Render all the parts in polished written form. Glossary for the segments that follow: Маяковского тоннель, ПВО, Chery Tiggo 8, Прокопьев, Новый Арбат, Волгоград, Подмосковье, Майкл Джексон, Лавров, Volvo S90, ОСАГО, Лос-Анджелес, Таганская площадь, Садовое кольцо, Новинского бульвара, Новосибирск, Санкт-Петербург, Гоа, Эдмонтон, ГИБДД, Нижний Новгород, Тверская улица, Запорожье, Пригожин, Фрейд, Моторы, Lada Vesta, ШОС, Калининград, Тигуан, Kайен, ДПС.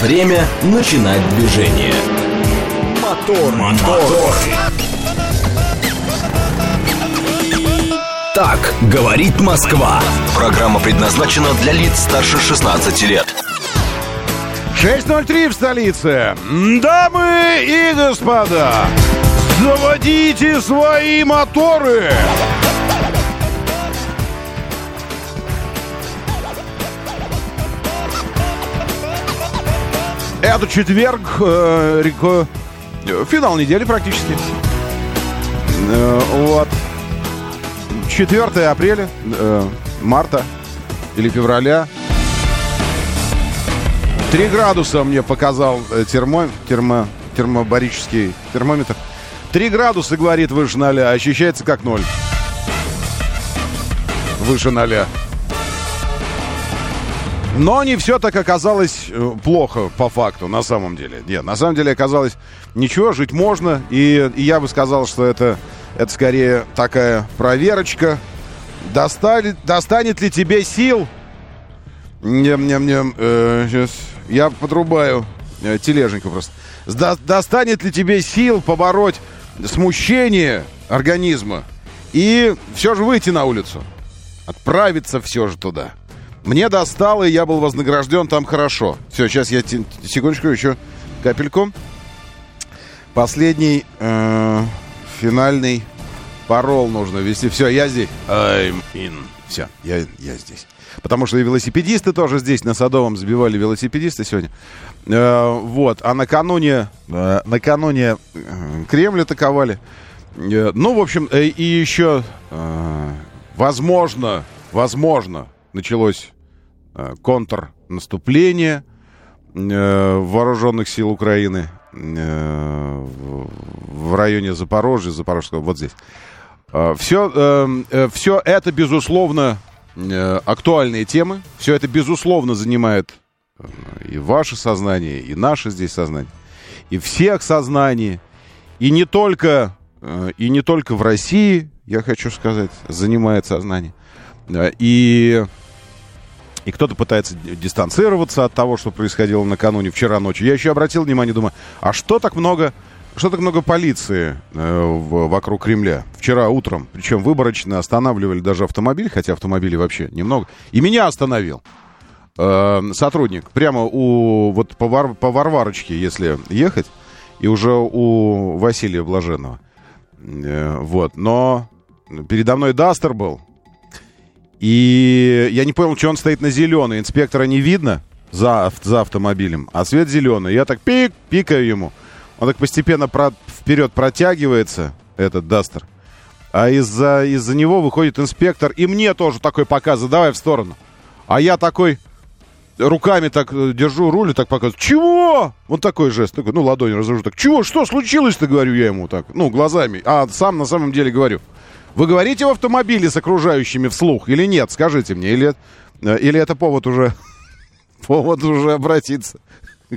Время начинать движение. Мотор. Так говорит Москва. Программа предназначена для лиц старше 16 лет. 6:03 в столице. Дамы и господа, заводите свои моторы. Это четверг, финал недели практически. Вот. 4 апреля, марта или февраля. 3 градуса мне показал термобарический термометр. 3 градуса, говорит, выше 0, ощущается как 0. Выше 0. Но не все так оказалось плохо по факту, на самом деле. Нет, на самом деле оказалось ничего, жить можно. И я бы сказал, что это скорее такая проверочка. Достанет ли тебе сил? Сейчас я подрубаю тележеньку просто. Достанет ли тебе сил побороть смущение организма и все же выйти на улицу? Отправиться все же туда. Мне достало, и я был вознагражден там хорошо. Все, сейчас я секундочку еще капельку. Последний финальный парол нужно ввести. Все, я здесь. I'm in. Все, я здесь. Потому что и велосипедисты тоже здесь. На Садовом сбивали велосипедисты сегодня. Вот. А накануне Кремль атаковали. Ну, в общем, и еще возможно началось контрнаступление вооруженных сил Украины в районе Запорожья, Запорожского, вот здесь. Все это, безусловно, актуальные темы. Все это, безусловно, занимает и ваше сознание, и наше здесь сознание, и всех сознание. И не только в России, я хочу сказать, занимает сознание. И кто-то пытается дистанцироваться от того, что происходило накануне, вчера ночью. Я еще обратил внимание, думаю, а что так много полиции вокруг Кремля? Вчера утром, причем выборочно останавливали даже автомобиль, хотя автомобилей вообще немного. И меня остановил сотрудник прямо по Варварочке, если ехать, и уже у Василия Блаженного. Вот, но передо мной Дастер был. И я не понял, что он стоит на зеленый. Инспектора не видно за автомобилем, а свет зеленый. Я так пикаю ему. Он так постепенно вперед протягивается, этот Дастер. А из-за него выходит инспектор. И мне тоже такой показывает. Давай в сторону. А я такой руками так держу руль и так показываю. Чего? Вот такой жест. Такой, ладонь разружу. Так, чего? Что случилось-то, говорю я ему так. Глазами. А сам на самом деле говорю. Вы говорите в автомобиле с окружающими вслух или нет? Скажите мне. Или это повод уже обратиться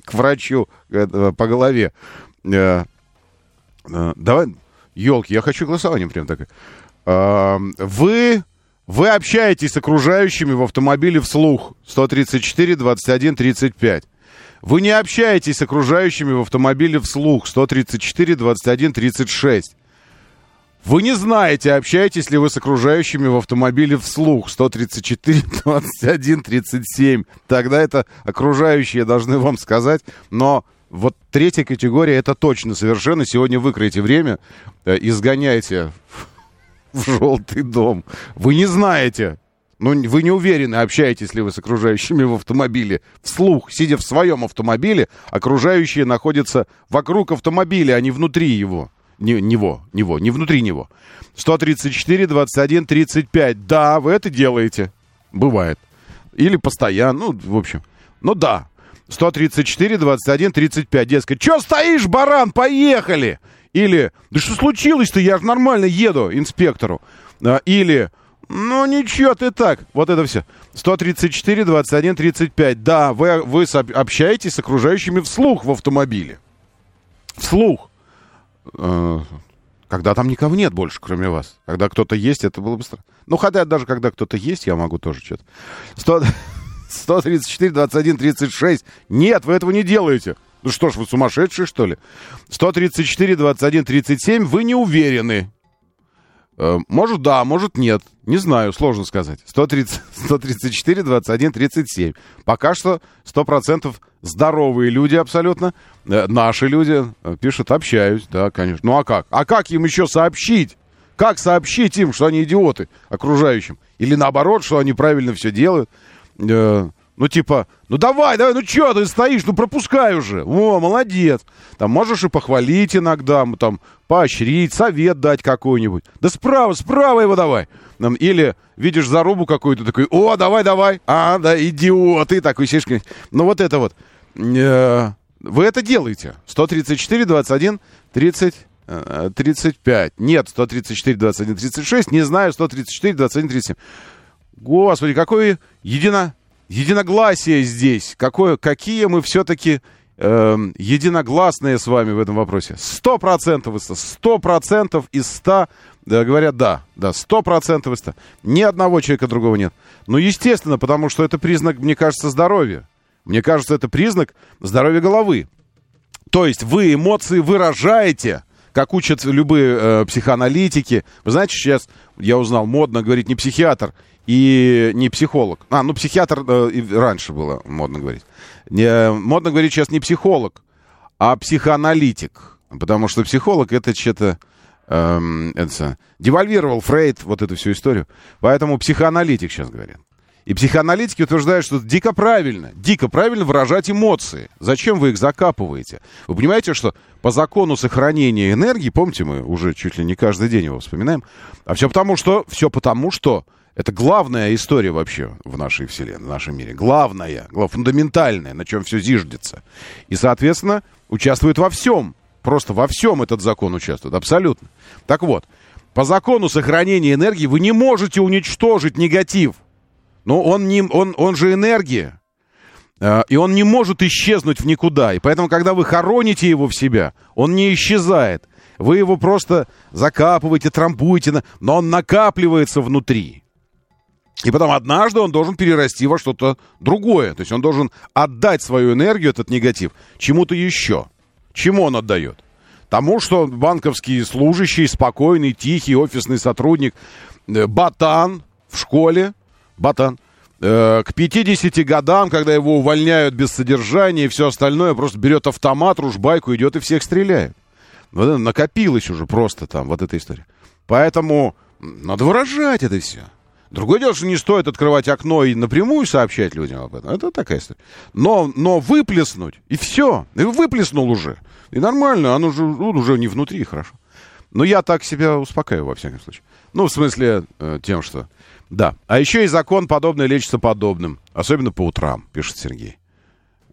к врачу по голове. Давай, елки, я хочу голосование прям такое. Вы общаетесь с окружающими в автомобиле вслух. 134, 21, 35. Вы не общаетесь с окружающими в автомобиле вслух. 134, 21, 36. Вы не знаете, общаетесь ли вы с окружающими в автомобиле вслух. 134, 21, 37. Тогда это окружающие должны вам сказать. Но вот третья категория, это точно совершенно. Сегодня выкроите время и сгоняйте в желтый дом. Вы не знаете. Вы не уверены, общаетесь ли вы с окружающими в автомобиле. Вслух, сидя в своем автомобиле, окружающие находятся вокруг автомобиля, а не внутри его. Не внутри него. 134, 21, 35. Да, вы это делаете. Бывает. Или постоянно, в общем. Ну да. 134, 21, 35. Дескать, чё стоишь, баран, поехали! Или, да что случилось-то, я же нормально еду, инспектору. Или, ничего, ты так. Вот это все. 134, 21, 35. Да, вы общаетесь с окружающими вслух в автомобиле. Вслух. Когда там никого нет больше, кроме вас. Когда кто-то есть, это было бы странно. Хотя даже когда кто-то есть, я могу тоже что-то. 134, 21, 36. Нет, вы этого не делаете. Ну что ж, вы сумасшедшие, что ли? 134, 21, 37. Вы не уверены. Может, да, может, нет. Не знаю, сложно сказать. 130, 134, 21, 37. Пока что 100% здоровые люди абсолютно. Наши люди пишут, общаюсь. Да, конечно. Ну а как? А как им еще сообщить? Как сообщить им, что они идиоты окружающим? Или наоборот, что они правильно все делают? Ну, типа, ну давай, давай, ну чё ты стоишь, ну пропускай уже. О, молодец. Там можешь и похвалить иногда, там поощрить, совет дать какой-нибудь. Да справа, справа его давай. Или видишь зарубу какую-то, такой, о, давай, давай. А, да, идиот, ты такой сидишь. Ну вот это вот. Вы это делаете. 134, 21, 35. Нет, 134, 21, 36. Не знаю, 134, 21, 37. Господи, какое единогласие здесь. Какие мы все-таки единогласные с вами в этом вопросе. 100% из 100 говорят да. Да, 100% из 100. Ни одного человека другого нет. Ну, естественно, потому что это признак, мне кажется, здоровья. Мне кажется, это признак здоровья головы. То есть вы эмоции выражаете, как учат любые психоаналитики. Вы знаете, сейчас я узнал, модно говорить не психиатр и не психолог. А, ну психиатр раньше было модно говорить. Модно говорить сейчас не психолог, а психоаналитик. Потому что психолог это что-то... девальвировал Фрейд вот эту всю историю. Поэтому психоаналитик сейчас говорит. И психоаналитики утверждают, что дико правильно выражать эмоции. Зачем вы их закапываете? Вы понимаете, что по закону сохранения энергии, помните, мы уже чуть ли не каждый день его вспоминаем, а все потому что это главная история вообще в нашей вселенной, в нашем мире. Главная, фундаментальная, на чем все зиждется. И, соответственно, участвует во всем. Просто во всем этот закон участвует, абсолютно. Так вот, по закону сохранения энергии вы не можете уничтожить негатив. Но он же энергия, и он не может исчезнуть в никуда. И поэтому, когда вы хороните его в себя, он не исчезает. Вы его просто закапываете, трамбуете, но он накапливается внутри. И потом однажды он должен перерасти во что-то другое. То есть он должен отдать свою энергию, этот негатив, чему-то еще. Чему он отдает? Тому, что банковский служащий, спокойный, тихий, офисный сотрудник, ботан в школе, ботан. К 50 годам, когда его увольняют без содержания и все остальное, просто берет автомат, ружбайку, идет и всех стреляет. Вот это накопилось уже просто там, вот эта история. Поэтому надо выражать это все. Другое дело, что не стоит открывать окно и напрямую сообщать людям об этом. Это такая история. Но выплеснуть, и все. И выплеснул уже. И нормально, он уже не внутри, хорошо. Но я так себя успокаиваю, во всяком случае. Ну, в смысле, тем, что... Да. А еще и закон подобное лечится подобным. Особенно по утрам, пишет Сергей.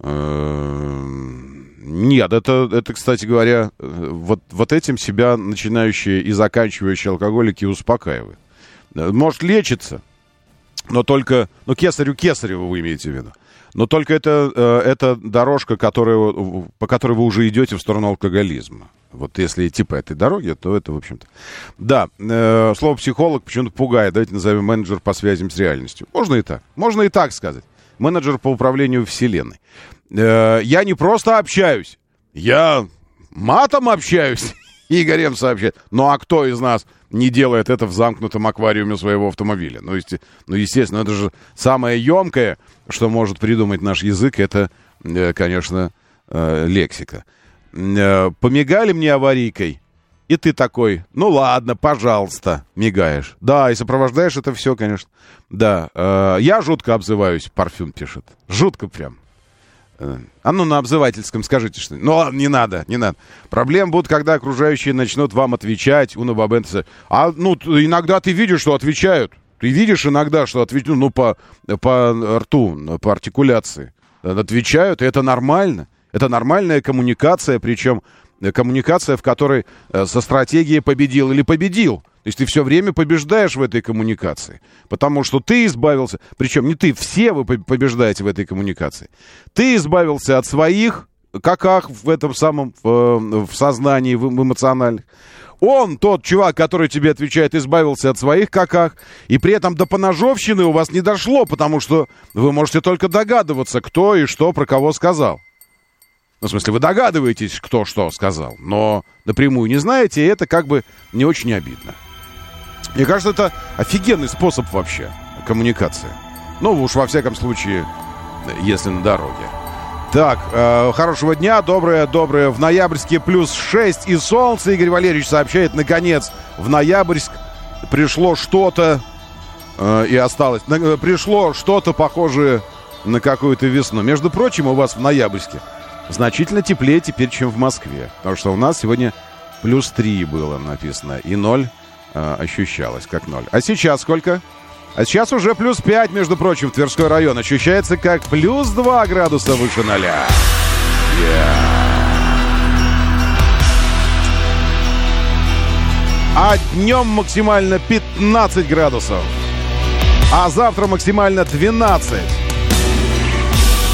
Нет, это, кстати говоря, вот этим себя начинающие и заканчивающие алкоголики успокаивают. Может, лечится, но только... Ну, кесарю вы имеете в виду. Но только это дорожка, по которой вы уже идете в сторону алкоголизма. Вот если идти по этой дороге, то это, в общем-то... Да, слово «психолог» почему-то пугает. Давайте назовем менеджер по связям с реальностью. Можно и так сказать. Менеджер по управлению вселенной. Я не просто общаюсь, я матом общаюсь, Игорем сообщает. Ну а кто из нас не делает это в замкнутом аквариуме своего автомобиля? Ну, естественно, это же самое емкое, что может придумать наш язык, это, конечно, лексика. Помигали мне аварийкой, и ты такой, ну ладно, пожалуйста, мигаешь. Да, и сопровождаешь это все, конечно. Да, я жутко обзываюсь, парфюм пишет. Жутко прям. А ну на обзывательском скажите что-нибудь. Ну ладно, не надо. Проблемы будут, когда окружающие начнут вам отвечать. А ну иногда ты видишь, что отвечают. Ты видишь иногда, что отвечают, ну по рту, по артикуляции. Отвечают, и это нормально. Это нормальная коммуникация, причем коммуникация, в которой со стратегией победил или победил. То есть ты все время побеждаешь в этой коммуникации, потому что ты избавился, причем не ты, все вы побеждаете в этой коммуникации. Ты избавился от своих каках в этом самом, в сознании, в эмоциональных. Он, тот чувак, который тебе отвечает, избавился от своих каках. И при этом до поножовщины у вас не дошло, потому что вы можете только догадываться, кто и что про кого сказал. Ну, в смысле, вы догадываетесь, кто что сказал, но напрямую не знаете, и это как бы не очень обидно. Мне кажется, это офигенный способ вообще коммуникации. Ну, уж во всяком случае, если на дороге. Так, хорошего дня, доброе. В Ноябрьске плюс 6 и солнце. Игорь Валерьевич сообщает, наконец, в Ноябрьск пришло что-то и осталось. Пришло что-то похожее на какую-то весну. Между прочим, у вас в Ноябрьске значительно теплее теперь, чем в Москве. Потому что у нас сегодня плюс 3 было написано, и 0 ощущалось, как 0. А сейчас сколько? А сейчас уже плюс 5, между прочим, в Тверской район. Ощущается как плюс 2 градуса выше 0. А днем максимально 15 градусов. А завтра максимально 12.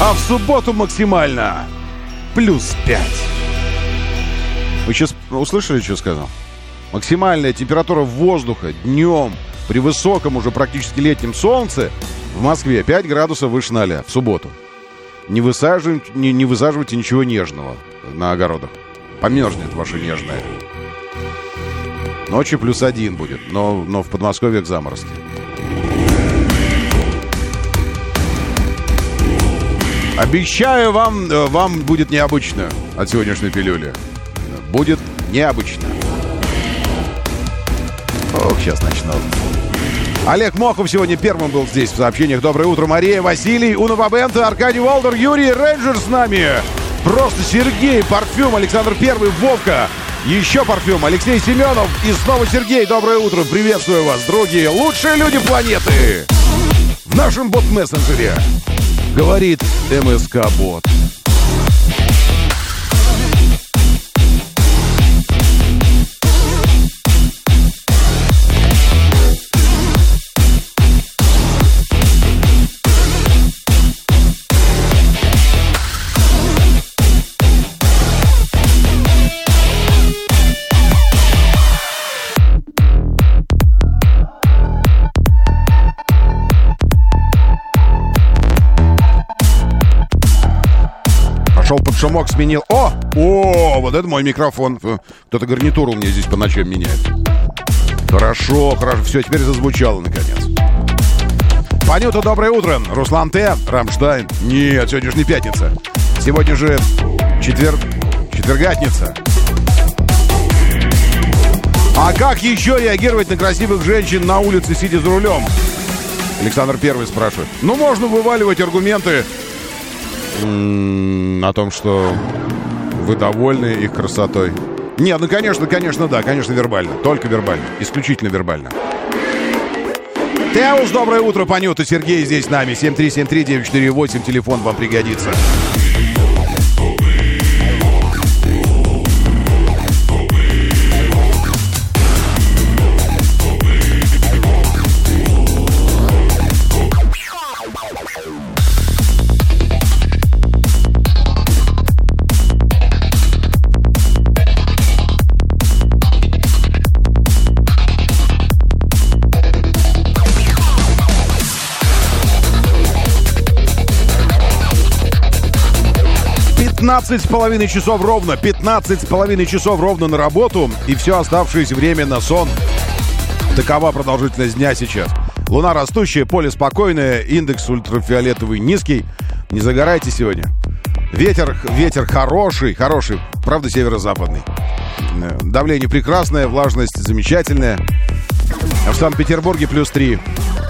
А в субботу максимально плюс 5. Вы сейчас услышали, что сказал? Максимальная температура воздуха днем при высоком уже практически летнем солнце в Москве 5 градусов выше 0 в субботу. Не высаживайте ничего нежного на огородах. Померзнет ваше нежное. Ночью плюс 1 будет, но в Подмосковье к заморозке. Обещаю вам будет необычно от сегодняшней пилюли. Будет необычно. Ох, сейчас начну. Олег Мохов сегодня первым был здесь в сообщениях. Доброе утро, Мария, Василий, Уна Бабента, Аркадий Волдер, Юрий Рейнджер с нами. Просто Сергей, Парфюм, Александр Первый, Вовка. Еще Парфюм, Алексей Семенов и снова Сергей. Доброе утро, приветствую вас, другие лучшие люди планеты. В нашем бот-мессенджере говорит МСК-бот. Под шумок сменил. О, вот это мой микрофон. Кто-то гарнитуру мне здесь по ночам меняет. Хорошо. Все, теперь зазвучало, наконец. Панюта, доброе утро. Руслан Т. Рамштайн. Нет, сегодня же не пятница. Сегодня же четвергатница. А как еще реагировать на красивых женщин на улице, сидя за рулем? Александр Первый спрашивает. Ну, можно вываливать аргументы о том, что вы довольны их красотой. Нет, ну конечно, да, конечно, вербально. Только вербально, исключительно вербально. Теус, доброе утро, Панюта, Сергей здесь с нами. 7373948, телефон вам пригодится. Пятнадцать с половиной часов ровно на работу и все оставшееся время на сон. Такова продолжительность дня сейчас. Луна растущая, поле спокойное, индекс ультрафиолетовый низкий. Не загорайте сегодня. Ветер хороший, правда северо-западный. Давление прекрасное, влажность замечательная. В Санкт-Петербурге плюс 3.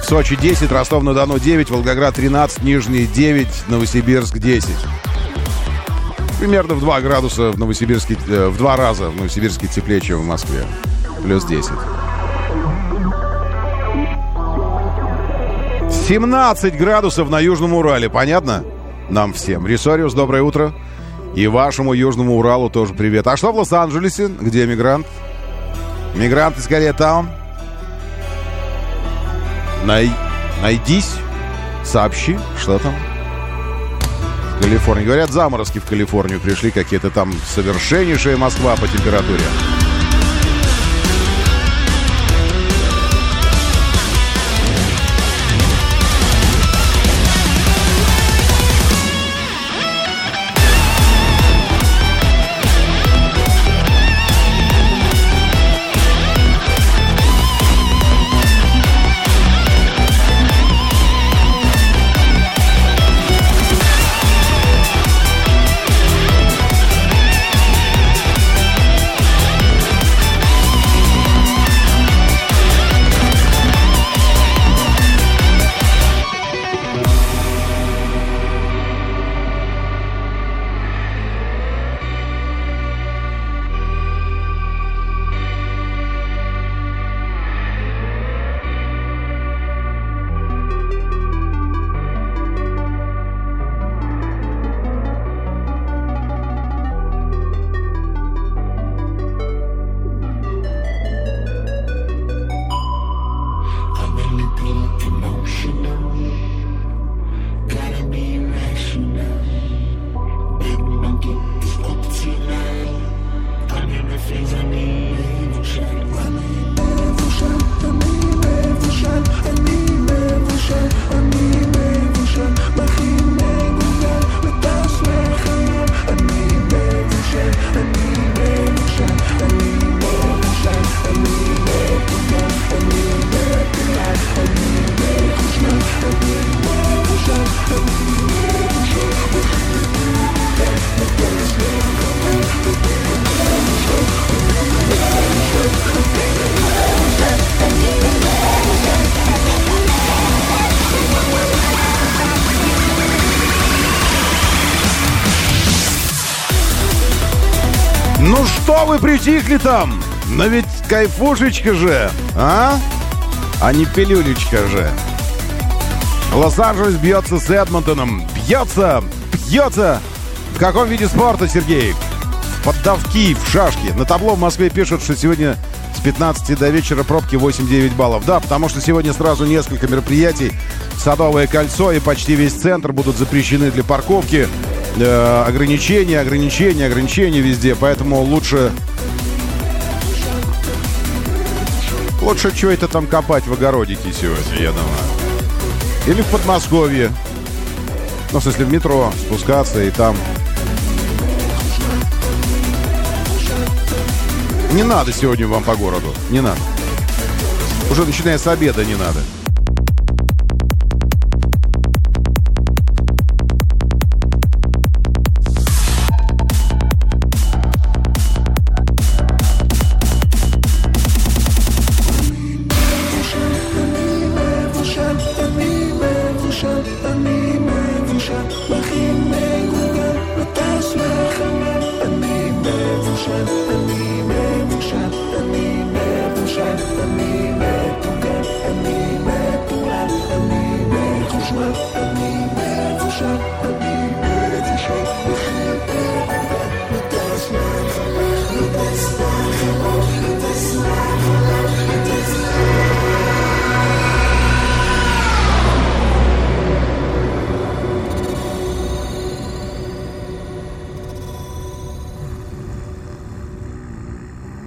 В Сочи 10, Ростов-на-Дону 9, Волгоград 13, Нижний 9, Новосибирск 10. Примерно в 2 градуса в Новосибирске, в 2 раза в Новосибирске теплее, чем в Москве. Плюс 10. 17 градусов на Южном Урале. Понятно? Нам всем. Рисориус, доброе утро. И вашему Южному Уралу тоже привет. А что в Лос-Анджелесе? Где мигрант? Мигрант из Корейатаун. Найдись. Сообщи, что там. Калифорния. Говорят, заморозки в Калифорнию пришли, какие-то там совершеннейшая Москва по температуре. Ну что вы притихли там? Но ведь кайфушечка же, а? А не пилюлечка же. Лос-Анджелес бьется с Эдмонтоном. Бьется. В каком виде спорта, Сергей? В поддавки, в шашки. На табло в Москве пишут, что сегодня с 15 до вечера пробки 8-9 баллов. Да, потому что сегодня сразу несколько мероприятий. Садовое кольцо и почти весь центр будут запрещены для парковки. Ограничения везде. Поэтому лучше что это там копать в огородике сегодня, я думаю. Или в Подмосковье. Ну, в смысле, в метро спускаться и там. Не надо сегодня вам по городу. Не надо. Уже начиная с обеда не надо.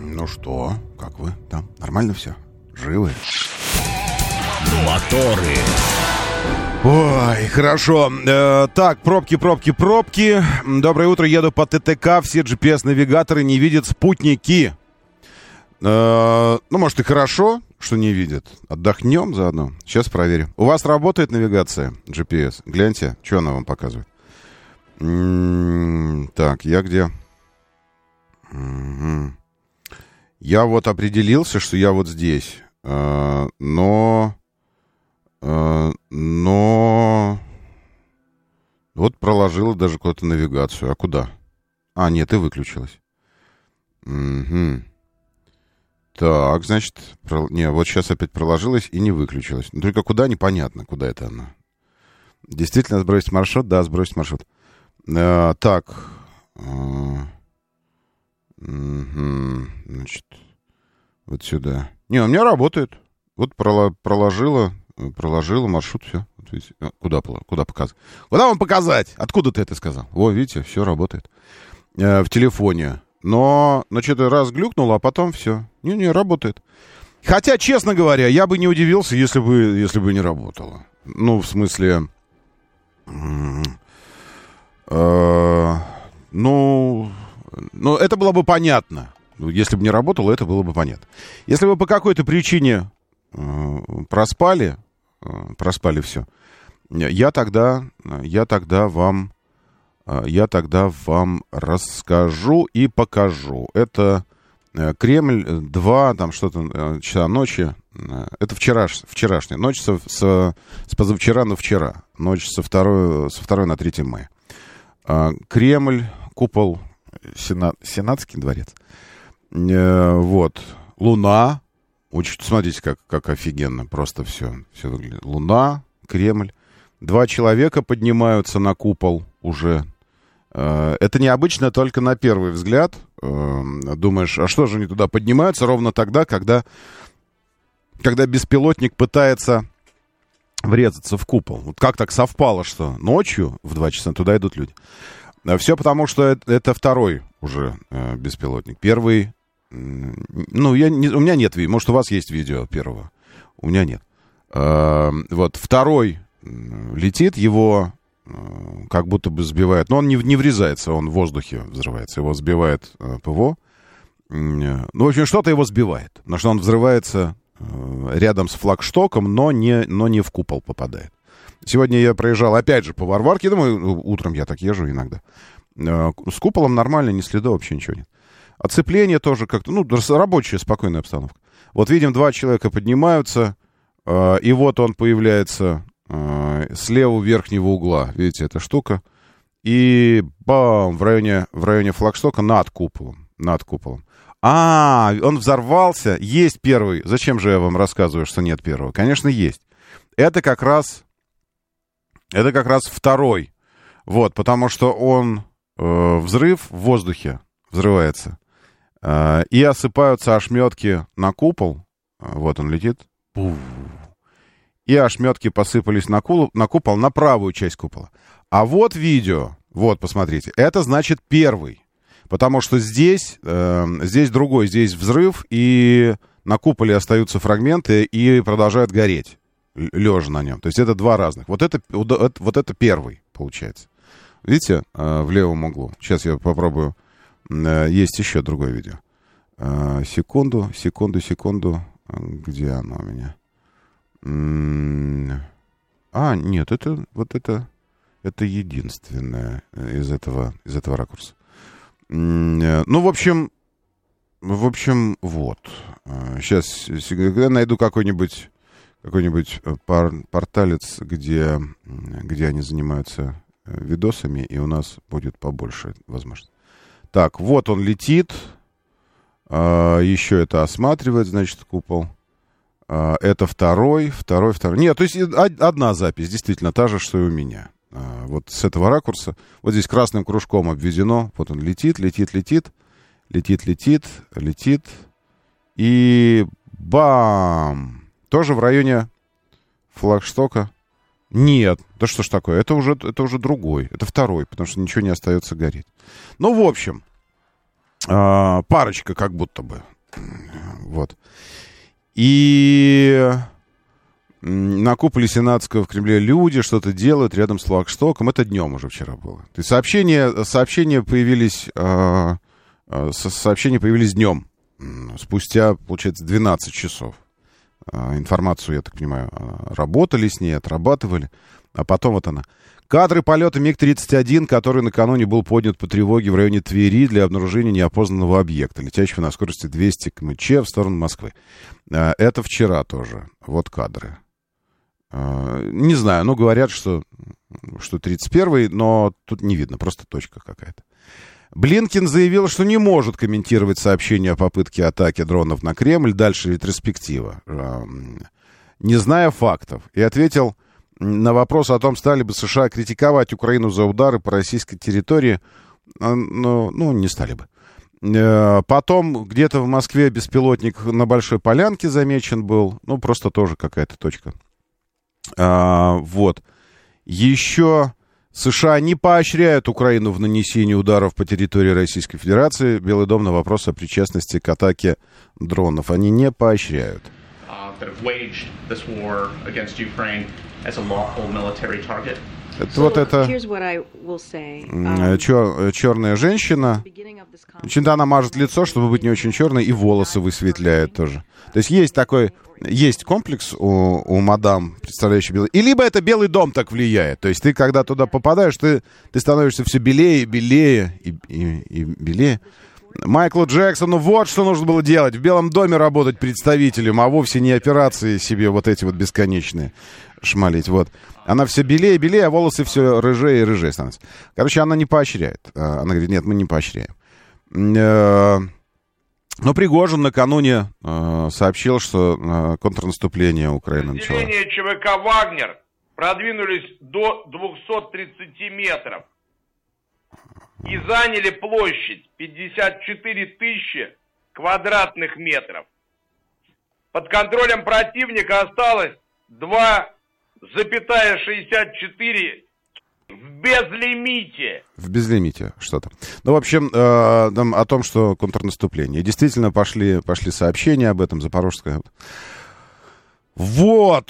Ну что, как вы там? Нормально все? Живы? Моторы. Ой, хорошо. Так, пробки. Доброе утро, еду по ТТК. Все GPS-навигаторы не видят спутники. Ну, может, и хорошо, что не видят. Отдохнем заодно. Сейчас проверим. У вас работает навигация GPS? Гляньте, что она вам показывает. Так, я где? Я вот определился, что я вот здесь. Но вот проложила даже куда-то навигацию. А куда? А, нет, и выключилась. Угу. Так, значит... Не, вот сейчас опять проложилась и не выключилась. Только куда, непонятно, куда это она. Действительно сбросить маршрут? Да, сбросить маршрут. Так. Угу. Значит, вот сюда. Не, у меня работает. Вот проложила маршрут, все. Вот видите, куда показать? Куда вам показать? Откуда ты это сказал? О, видите, все работает. В телефоне. Но что-то раз глюкнуло, а потом все. Не, работает. Хотя, честно говоря, я бы не удивился, если бы не работало. Ну, в смысле... Ну, это было бы понятно. Если бы не работало, это было бы понятно. Если бы по какой-то причине проспали все, я тогда вам расскажу и покажу. Это Кремль 2, там что-то, часа ночи. Это вчерашняя ночь с позавчера на вчера. Ночь со 2 на 3 мая. Кремль, купол... Сенатский дворец. Вот. Луна. Смотрите, как офигенно. Просто все выглядит. Луна, Кремль. 2 человека поднимаются на купол уже. Это необычно только на первый взгляд. Думаешь, а что же они туда поднимаются? Ровно тогда, когда беспилотник пытается врезаться в купол. Вот как так совпало, что ночью в 2 часа туда идут люди. Все потому, что это 2 уже беспилотник. Первый... у меня нет видео. Может, у вас есть видео первого? У меня нет. Вот, 2 летит, его как будто бы сбивает. Но он не врезается, он в воздухе взрывается. Его сбивает ПВО. В общем, что-то его сбивает. Потому что он взрывается рядом с флагштоком, но не в купол попадает. Сегодня я проезжал, опять же, по Варварке. Думаю, утром я так езжу иногда. С куполом нормально, ни следа, вообще ничего нет. Оцепление тоже как-то... рабочая, спокойная обстановка. Вот видим, 2 человека поднимаются, и вот он появляется слева верхнего угла. Видите, эта штука. И бам! В районе флагштока над куполом. над куполом. А, он взорвался. Есть первый. Зачем же я вам рассказываю, что нет первого? Конечно, есть. Это как раз второй. Вот, потому что он взрыв в воздухе взрывается. И осыпаются ошметки на купол. Вот он летит. И ошметки посыпались на купол, на правую часть купола. А вот видео. Вот, посмотрите. Это значит первый. Потому что здесь другой. Здесь взрыв, и на куполе остаются фрагменты и продолжают гореть, лежа на нем. То есть это два разных. Вот это первый, получается. Видите, в левом углу. Сейчас я попробую. Есть еще другое видео. Секунду. Где оно у меня? А, нет, это единственное из этого ракурса. Ну, в общем, вот. Сейчас я найду какой-нибудь порталец, где они занимаются видосами, и у нас будет побольше возможностей. Так, вот он летит. Еще это осматривает, значит, купол. Это второй. Нет, то есть одна запись, действительно, та же, что и у меня. Вот с этого ракурса. Вот здесь красным кружком обведено. Вот он летит. И бам! Тоже в районе флагштока. Нет, да что ж такое? Это уже другой. Это второй, потому что ничего не остается гореть. Ну, в общем, парочка как будто бы. Вот. И на куполе Сенатского в Кремле люди что-то делают рядом с флагштоком. Это днем уже вчера было. То есть сообщения появились днем. Спустя, получается, 12 часов. Информацию, я так понимаю, работали с ней, отрабатывали. А потом вот она. Кадры полета МиГ-31, который накануне был поднят по тревоге в районе Твери для обнаружения неопознанного объекта, летящего на скорости 200 км/ч в сторону Москвы. Это вчера тоже. Вот кадры. Не знаю, но говорят, что 31-й, но тут не видно, просто точка какая-то. Блинкен заявил, что не может комментировать сообщение о попытке атаки дронов на Кремль. Дальше ретроспектива. Не зная фактов. И ответил на вопрос о том, стали бы США критиковать Украину за удары по российской территории. Ну, не стали бы. Потом где-то в Москве беспилотник на Большой Полянке замечен был. Ну, просто тоже какая-то точка. Вот. Еще... США не поощряют Украину в нанесении ударов по территории Российской Федерации. Белый дом на вопрос о причастности к атаке дронов. Они не поощряют. Это вот это черная женщина. Чем-то она мажет лицо, чтобы быть не очень черной, и волосы высветляет тоже. То есть есть комплекс у мадам, представляющей белый. И либо это Белый дом так влияет. То есть ты, когда туда попадаешь, ты становишься все белее. Майклу Джексону вот что нужно было делать. В Белом доме работать представителем, а вовсе не операции себе вот эти вот бесконечные шмалить. Вот. Она все белее, а волосы все рыжее и рыжее становятся. Короче, она не поощряет. Она говорит, нет, мы не поощряем. Но Пригожин накануне сообщил, что контрнаступление Украины началось. Отделение ЧВК «Вагнер» продвинулись до 230 метров. И заняли площадь 54 тысячи квадратных метров. Под контролем противника осталось 2,64 в безлимите. В безлимите что-то. Ну, в общем, о том, что контрнаступление. Действительно, пошли сообщения об этом, Запорожская. Вот.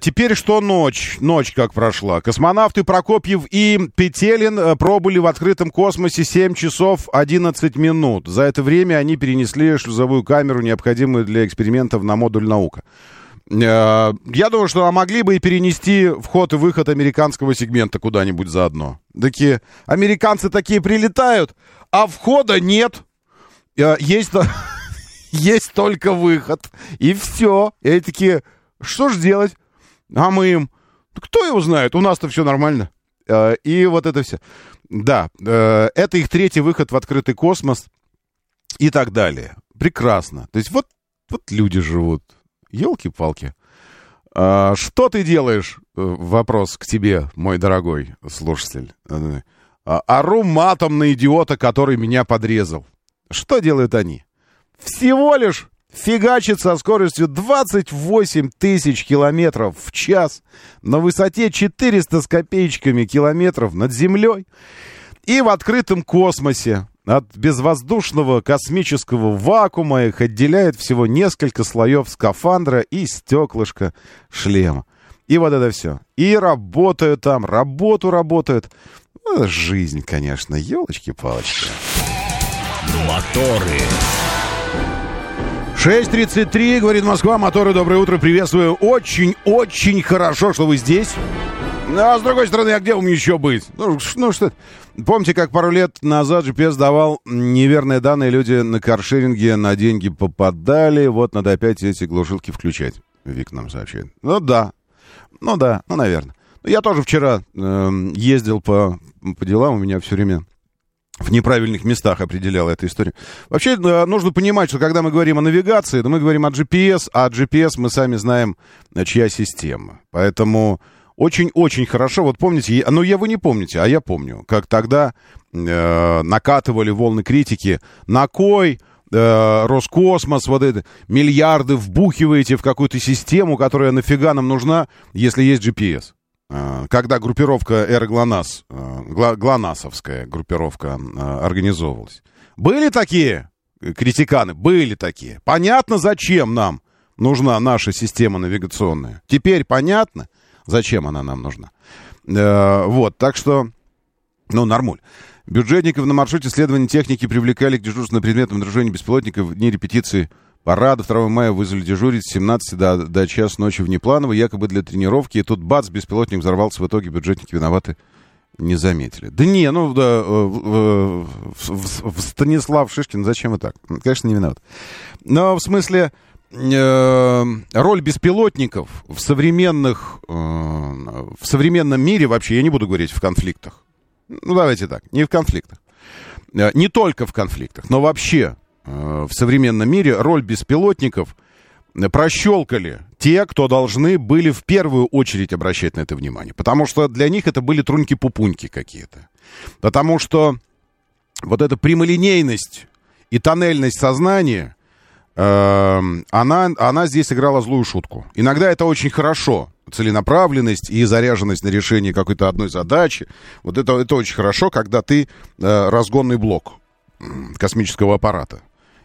Теперь что ночь? Ночь как прошла. Космонавты Прокопьев и Петелин пробыли в открытом космосе 7 часов 11 минут. За это время они перенесли шлюзовую камеру, необходимую для экспериментов, на модуль «Наука». Я думаю, что могли бы и перенести вход и выход американского сегмента куда-нибудь заодно. Такие американцы такие прилетают, а входа нет. Есть только выход. И все. И они такие, что ж делать? А мы им, кто его знает? У нас-то все нормально. И вот это все. Да, это их третий выход в открытый космос. и так далее. Прекрасно. То есть вот люди живут. Ёлки-палки. Что ты делаешь? Вопрос к тебе, мой дорогой слушатель. Ору матом на идиота, который меня подрезал. Что делают они? Всего лишь фигачит со скоростью 28 тысяч километров в час на высоте 400 с копеечками километров над землей и в открытом космосе. От безвоздушного космического вакуума их отделяет всего несколько слоев скафандра и стеклышко шлема. И вот это все. И работают там, работают. Ну, жизнь, конечно, елочки-палочки. Моторы. 6:33, говорит Москва. Моторы, доброе утро, приветствую. Очень хорошо, что вы здесь. А с другой стороны, а где вам еще быть? Ну что это? Помните, как пару лет назад GPS давал неверные данные, люди на каршеринге на деньги попадали, вот надо опять эти глушилки включать, Вик нам сообщает. Ну да, ну наверное. Я тоже вчера ездил по делам, у меня все время в неправильных местах определяла эту историю. Вообще, нужно понимать, что когда мы говорим о навигации, то мы говорим о GPS, а от GPS мы сами знаем, чья система. Поэтому... Очень-очень хорошо. Вот помните, вы не помните, а я помню, как тогда накатывали волны критики. На кой Роскосмос, вот это, миллиарды вбухиваете в какую-то систему, которая нафига нам нужна, если есть GPS? Когда группировка РГЛОНАСС, ГЛОНАССовская группировка организовывалась. Были такие критиканы? Были такие. Понятно, зачем нам нужна наша система навигационная. Теперь понятно? Зачем она нам нужна? Вот, так что, нормуль. Бюджетников на маршруте исследований техники привлекали к дежурству на предметном обнаружении беспилотников в дни репетиции парада. 2 мая вызвали дежурить с 17 до часа ночи внепланово, якобы для тренировки. И тут бац, беспилотник взорвался. В итоге бюджетники виноваты не заметили. Станислав Шишкин, зачем и так? Конечно, не виноват. Но в смысле... Роль беспилотников в современном мире вообще, я не буду говорить в конфликтах. Давайте так, не в конфликтах. Не только в конфликтах, но вообще в современном мире роль беспилотников прощелкали те, кто должны были в первую очередь обращать на это внимание. Потому что для них это были труньки-пупуньки какие-то. Потому что вот эта прямолинейность и тоннельность сознания... Она здесь играла злую шутку. Иногда это очень хорошо. Целенаправленность и заряженность на решение какой-то одной задачи. Вот это очень хорошо, когда ты разгонный блок космического аппарата.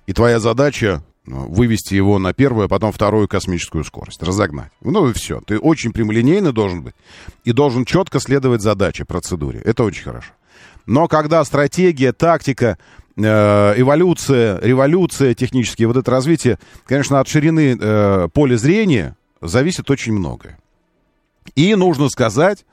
И твоя задача вывести его на первую, а потом вторую космическую скорость. Разогнать. И все. Ты очень прямолинейный должен быть. И должен четко следовать задаче, процедуре. Это очень хорошо. Но когда стратегия, тактика... эволюция, революция, технические, вот это развитие, конечно, от ширины поля зрения зависит очень многое. И нужно сказать,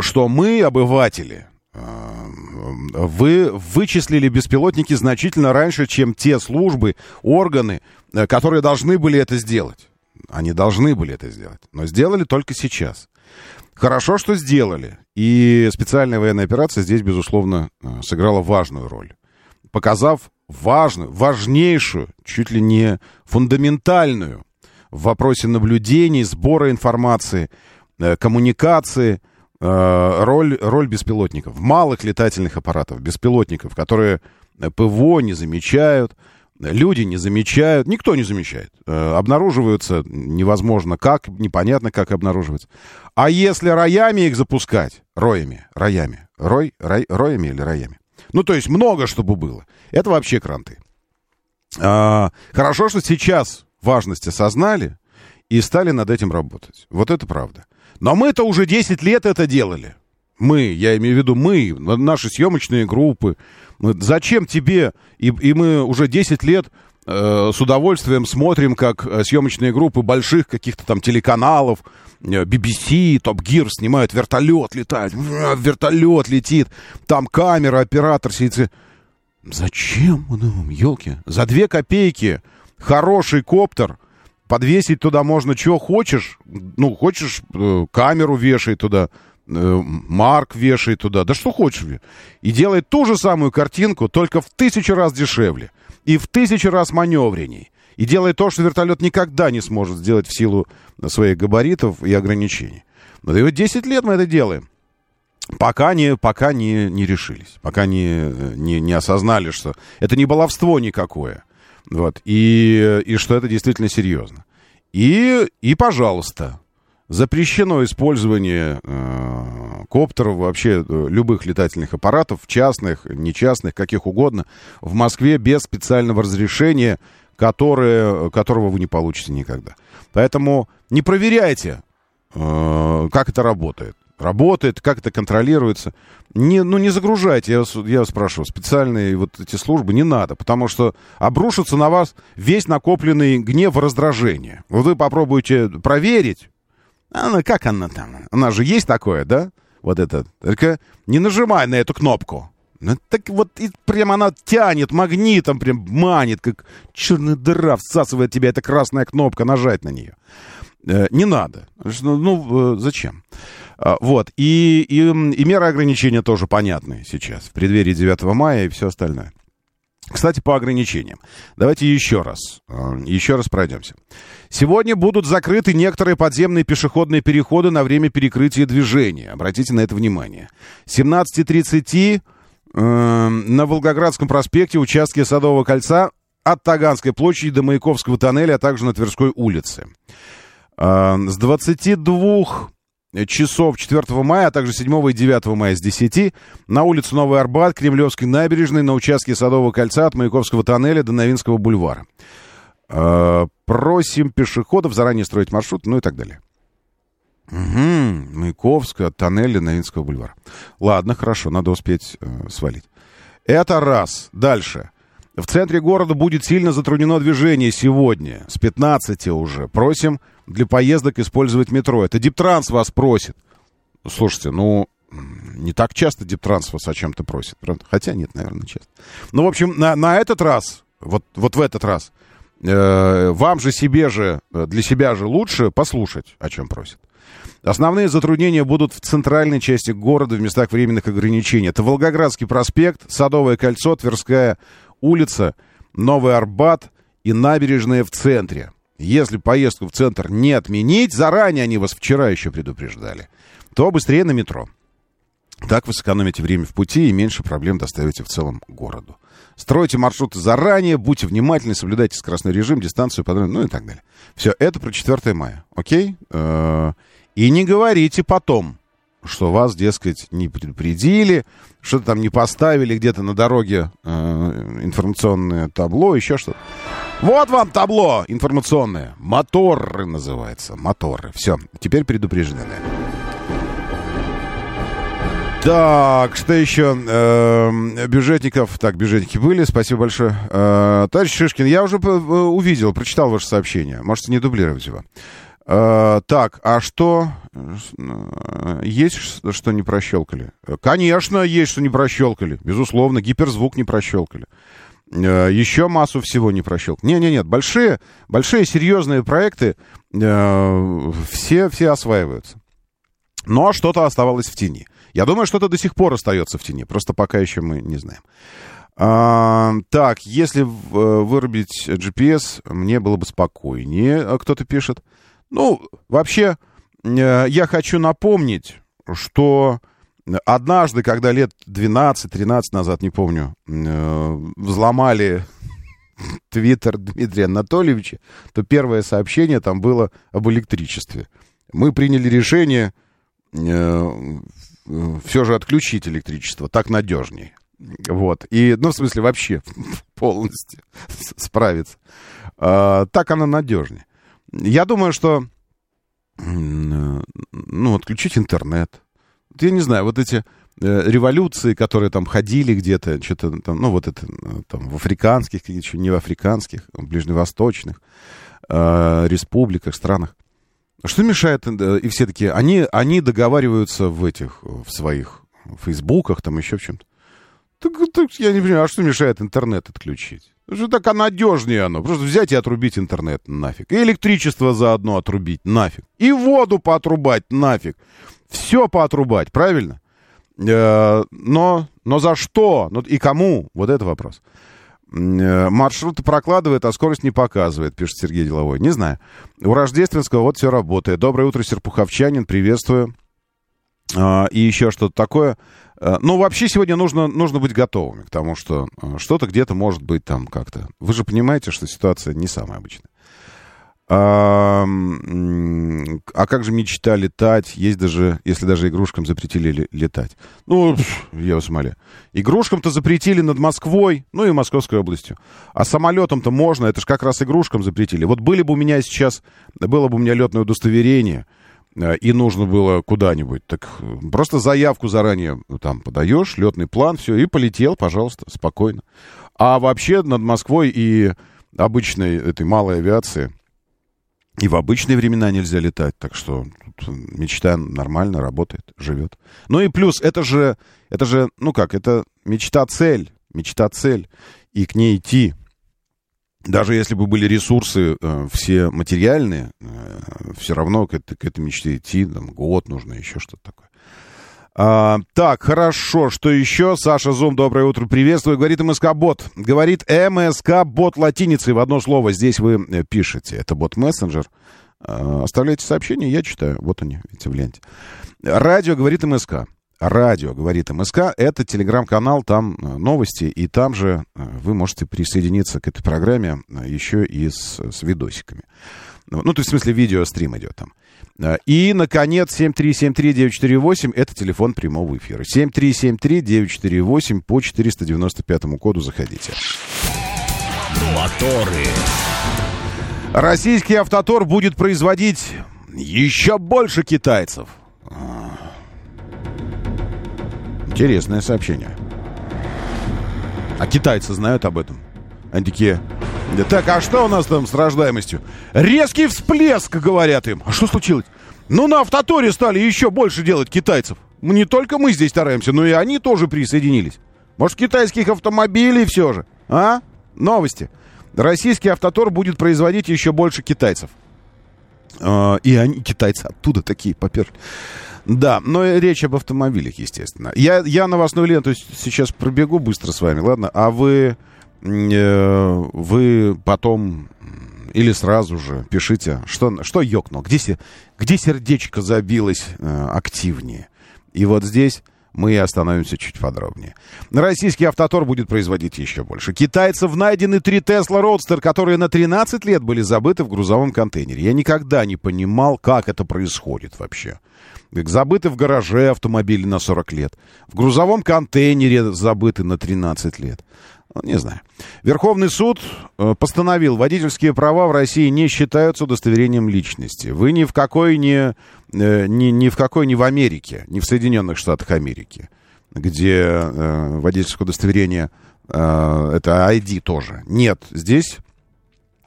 что мы, обыватели, вы вычислили беспилотники значительно раньше, чем те службы, органы, которые должны были это сделать. Они должны были это сделать, но сделали только сейчас. Хорошо, что сделали. И специальная военная операция здесь, безусловно, сыграла важную роль. Показав важную, важнейшую, чуть ли не фундаментальную в вопросе наблюдений, сбора информации, коммуникации роль беспилотников. Малых летательных аппаратов, беспилотников, которые ПВО не замечают, люди не замечают, никто не замечает. Обнаруживаются невозможно как, непонятно как обнаруживаются. А если роями их запускать, роями. То есть много, чтобы было. Это вообще кранты. Хорошо, что сейчас важность осознали и стали над этим работать. Вот это правда. Но мы-то уже 10 лет это делали. Я имею в виду мы, наши съемочные группы. Зачем тебе? И мы уже 10 лет с удовольствием смотрим, как съемочные группы больших каких-то там телеканалов, BBC, Top Gear снимают, вертолет летает, вертолет летит, там камера, оператор сидит. Зачем? Ёлки. За 2 копейки хороший коптер. Подвесить туда можно, что хочешь. Хочешь, камеру вешай туда. марк вешает туда, да что хочешь. И делает ту же самую картинку, только в 1000 раз дешевле. И в 1000 раз маневренней. И делает то, что вертолет никогда не сможет сделать в силу своих габаритов и ограничений. Но и вот 10 лет мы это делаем. Пока не решились. Пока не осознали, что это не баловство никакое. Вот. И что это действительно серьезно. И пожалуйста, запрещено использование коптеров, вообще любых летательных аппаратов, частных, нечастных, каких угодно, в Москве без специального разрешения, которого вы не получите никогда. Поэтому не проверяйте, как это работает. Работает, как это контролируется. Не загружайте, я вас спрашиваю, специальные вот эти службы не надо, потому что обрушится на вас весь накопленный гнев и раздражение. Вот вы попробуете проверить, как она там, она же есть такое, да? Вот это, только не нажимай на эту кнопку. Так вот, и прям она тянет магнитом, прям манит, как черная дыра всасывает тебя эта красная кнопка, нажать на нее. Не надо. Зачем? Вот. И меры ограничения тоже понятны сейчас, в преддверии 9 мая и все остальное. Кстати, по ограничениям. Давайте еще раз пройдемся. Сегодня будут закрыты некоторые подземные пешеходные переходы на время перекрытия движения. Обратите на это внимание. С 17:30 на Волгоградском проспекте участке Садового кольца от Таганской площади до Маяковского тоннеля, а также на Тверской улице. С 22 часов 4 мая, а также 7 и 9 мая с 10 на улицу Новый Арбат, Кремлевской набережной, на участке Садового кольца от Маяковского тоннеля до Новинского бульвара. Просим пешеходов заранее строить маршрут, и так далее. Угу, Маяковская, тоннель до Новинского бульвара. Ладно, хорошо, надо успеть свалить. Это раз. Дальше. В центре города будет сильно затруднено движение сегодня, с 15 уже. Просим для поездок использовать метро. Это Диптранс вас просит. Слушайте, не так часто Диптранс вас о чем-то просит. Хотя нет, наверное, часто. В общем, на этот раз, вот в этот раз, вам же, для себя же лучше послушать, о чем просит. Основные затруднения будут в центральной части города, в местах временных ограничений. Это Волгоградский проспект, Садовое кольцо, Тверская улица, Новый Арбат и набережная в центре. Если поездку в центр не отменить, заранее они вас вчера еще предупреждали, то быстрее на метро. Так вы сэкономите время в пути и меньше проблем доставите в целом городу. Стройте маршруты заранее, будьте внимательны, соблюдайте скоростной режим, дистанцию, и так далее. Все, это про 4 мая, окей? И не говорите потом, что вас, дескать, не предупредили, что-то там не поставили где-то на дороге информационное табло, еще что-то. Вот вам табло информационное. Моторы называется. Моторы. Все, теперь предупреждены. Так, что еще? Бюджетников. Так, бюджетники были, спасибо большое. Товарищ Шишкин, я уже увидел, прочитал ваше сообщение. Можете не дублировать его. Так, а что? Есть, что не прощелкали? Конечно, есть, что не прощелкали. Безусловно, гиперзвук не прощелкали. Еще массу всего не прощелкали. Нет, большие серьезные проекты все осваиваются. Но что-то оставалось в тени. Я думаю, что-то до сих пор остается в тени. Просто пока еще мы не знаем. Так, если вырубить GPS, мне было бы спокойнее, кто-то пишет. Вообще, я хочу напомнить, что однажды, когда лет 12-13 назад, не помню, взломали Твиттер Дмитрия Анатольевича, то первое сообщение там было об электричестве. Мы приняли решение все же отключить электричество, так надежнее. Вот. И, в смысле, вообще полностью справиться. Так оно надежнее. Я думаю, что отключить интернет. Я не знаю, вот эти революции, которые там ходили где-то, что-то там, в африканских, еще не в африканских, в ближневосточных республиках, странах. Что мешает, и все такие, они договариваются в своих фейсбуках, там еще в чем-то. Так, я не понимаю, а что мешает интернет отключить? Так надежнее оно. Просто взять и отрубить интернет нафиг. И электричество заодно отрубить нафиг. И воду поотрубать нафиг. все поотрубать, правильно? Но за что? Ну, и кому? Вот это вопрос. Маршруты прокладывает, а скорость не показывает, пишет Сергей Деловой. Не знаю. У Рождественского вот все работает. Доброе утро, Серпуховчанин, приветствую. И еще что-то такое. Ну, вообще сегодня нужно быть готовыми к тому, что что-то где-то может быть там как-то. Вы же понимаете, что ситуация не самая обычная. А как же мечта летать? Есть даже, если даже игрушкам запретили летать. Ну, я вас умоляю. Игрушкам-то запретили над Москвой, ну и Московской областью. А самолетом-то можно, это же как раз игрушкам запретили. Вот были бы у меня сейчас, было бы у меня летное удостоверение, и нужно было куда-нибудь, так просто заявку заранее там подаешь, летный план, все, и полетел, пожалуйста, спокойно. А вообще над Москвой и обычной этой малой авиации... И в обычные времена нельзя летать, так что мечта нормально работает, живет. Ну и плюс, это же ну как, это мечта-цель, и к ней идти. Даже если бы были ресурсы все материальные, все равно к этой мечте идти, там, год нужно, еще что-то такое. Так, хорошо, что еще? Саша Зум, доброе утро, приветствую. Говорит МСК-бот. Говорит МСК-бот латиницей в одно слово. Здесь вы пишете. Это бот-мессенджер. Оставляйте сообщение, я читаю. Вот они, видите, в ленте. Радио говорит МСК. Радио говорит МСК. Это телеграм-канал, там новости. И там же вы можете присоединиться к этой программе еще и с видосиками. Ну, то есть, в смысле, видеострим идет там. И, наконец, 7373-948, это телефон прямого эфира. 7373-948 по 495 коду заходите. Моторы. Российский автотор будет производить еще больше китайцев. Интересное сообщение. А китайцы знают об этом? Они такие... Так, а что у нас там с рождаемостью? Резкий всплеск, говорят им. А что случилось? Ну, на автоторе стали еще больше делать китайцев. Не только мы здесь стараемся, но и они тоже присоединились. Может, китайских автомобилей все же? А? Новости. Российский автотор будет производить еще больше китайцев. И они, китайцы, оттуда такие поперли. Да, но речь об автомобилях, естественно. Я новостную ленту сейчас пробегу быстро с вами, ладно? А вы потом или сразу же пишите, что ёкнуло, где сердечко забилось активнее. И вот здесь мы остановимся чуть подробнее. Российский автотор будет производить еще больше. Китайцев найдены 3 Tesla Roadster, которые на 13 лет были забыты в грузовом контейнере. Я никогда не понимал, как это происходит вообще. Забыты в гараже автомобили на 40 лет. В грузовом контейнере забыты на 13 лет. Не знаю. Верховный суд постановил, водительские права в России не считаются удостоверением личности. Вы ни в какой не в Америке, не в Соединенных Штатах Америки, где водительское удостоверение, это ID тоже. Нет, здесь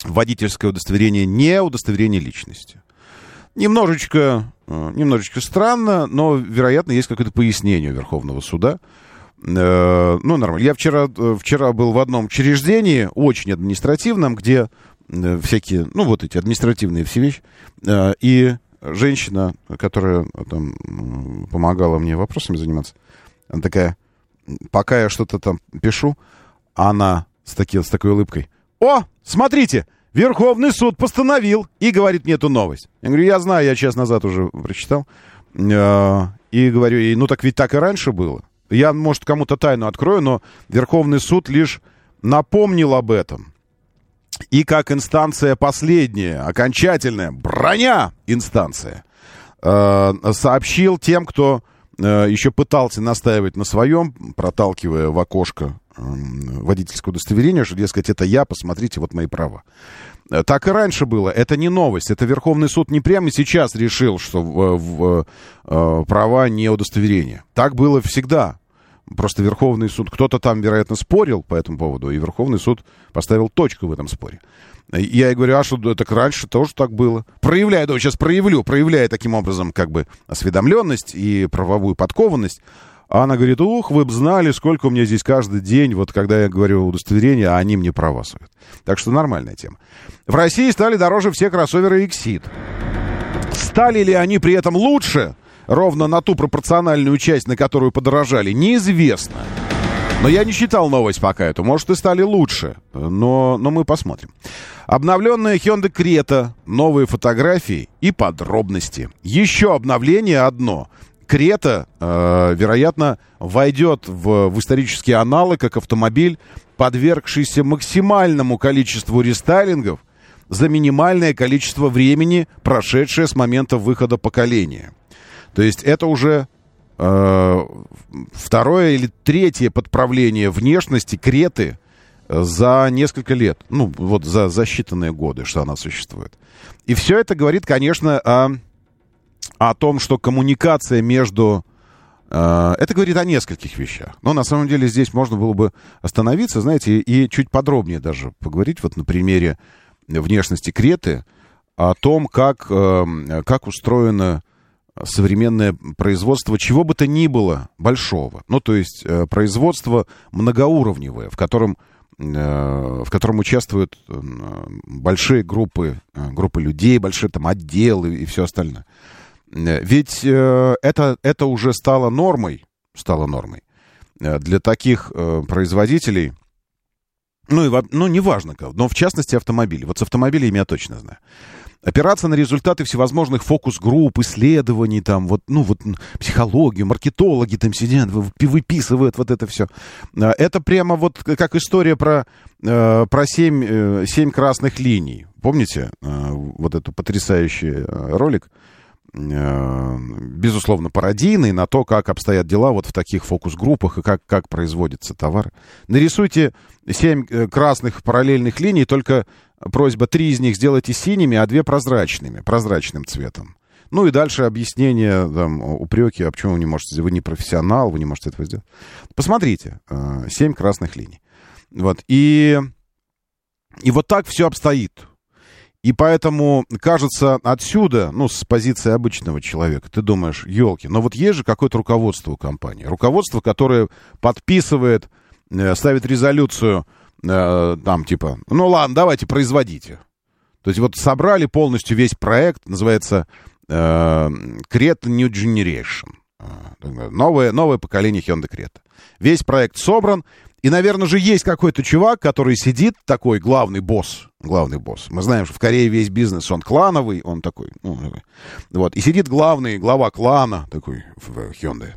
водительское удостоверение не удостоверение личности. Немножечко странно, но, вероятно, есть какое-то пояснение Верховного суда. Ну, нормально. Я вчера был в одном учреждении, очень административном, где всякие, ну, вот эти административные все вещи. И женщина, которая там помогала мне вопросами заниматься, она такая, пока я что-то там пишу, она с такой улыбкой. О, смотрите, Верховный суд постановил и говорит мне эту новость. Я говорю, я знаю, я час назад уже прочитал. И говорю ей, ну, так ведь так и раньше было. Я, может, кому-то тайну открою, но Верховный суд лишь напомнил об этом. И как инстанция последняя, окончательная, броня инстанция, сообщил тем, кто еще пытался настаивать на своем, проталкивая в окошко водительское удостоверение, что, дескать, это я, посмотрите, вот мои права. Так и раньше было, это не новость, это Верховный суд не прямо сейчас решил, что права не удостоверение. Так было всегда. Просто Верховный суд, кто-то там, вероятно, спорил по этому поводу, и Верховный суд поставил точку в этом споре. Я и говорю, а что, так раньше тоже так было. Проявляю таким образом как бы осведомленность и правовую подкованность. А она говорит, вы бы знали, сколько у меня здесь каждый день, вот когда я говорю удостоверение, а они мне права суют. Так что нормальная тема. В России стали дороже все кроссоверы «Иксид». Стали ли они при этом лучше? ровно на ту пропорциональную часть, на которую подорожали, неизвестно. Но я не читал новость пока эту. Может, и стали лучше. Но мы посмотрим. Обновленная Hyundai Creta. Новые фотографии и подробности. Еще обновление одно. Крета, вероятно, войдет в исторический аналы как автомобиль, подвергшийся максимальному количеству рестайлингов за минимальное количество времени, прошедшее с момента выхода поколения. То есть это уже... второе или третье подправление внешности Креты за несколько лет. Ну, вот за считанные годы, что она существует. И все это говорит, конечно, о том, что коммуникация между... Это говорит о нескольких вещах. Но на самом деле здесь можно было бы остановиться, знаете, и чуть подробнее даже поговорить. Вот на примере внешности Креты о том, как устроено современное производство чего бы то ни было большого. Ну, то есть производство многоуровневое, в котором участвуют большие группы людей, большие там отделы и все остальное. Ведь это уже стало нормой для таких производителей. Ну, неважно, но в частности автомобили. Вот с автомобилями я точно знаю. Опираться на результаты всевозможных фокус-групп, исследований, там, психологию, маркетологи там сидят, выписывают вот это все. Это прямо вот как история про 7 красных линий. Помните вот этот потрясающий ролик? Безусловно, пародийный на то, как обстоят дела вот в таких фокус-группах и как производится товар. Нарисуйте 7 красных параллельных линий, только просьба 3 из них сделайте синими, а 2 прозрачными, прозрачным цветом. Ну и дальше объяснение, там, упреки, а почему вы не можете, вы не профессионал, вы не можете этого сделать. Посмотрите, 7 красных линий. Вот. И вот так все обстоит. И поэтому, кажется, отсюда, с позиции обычного человека, ты думаешь, елки, но вот есть же какое-то руководство у компании. Руководство, которое подписывает, ставит резолюцию, давайте, производите. То есть вот собрали полностью весь проект, называется Creta New Generation. Новое поколение Hyundai Creta. Весь проект собран. И, наверное же, есть какой-то чувак, который сидит, такой главный босс. Мы знаем, что в Корее весь бизнес, он клановый, он такой, вот. И сидит глава клана, такой, в Hyundai.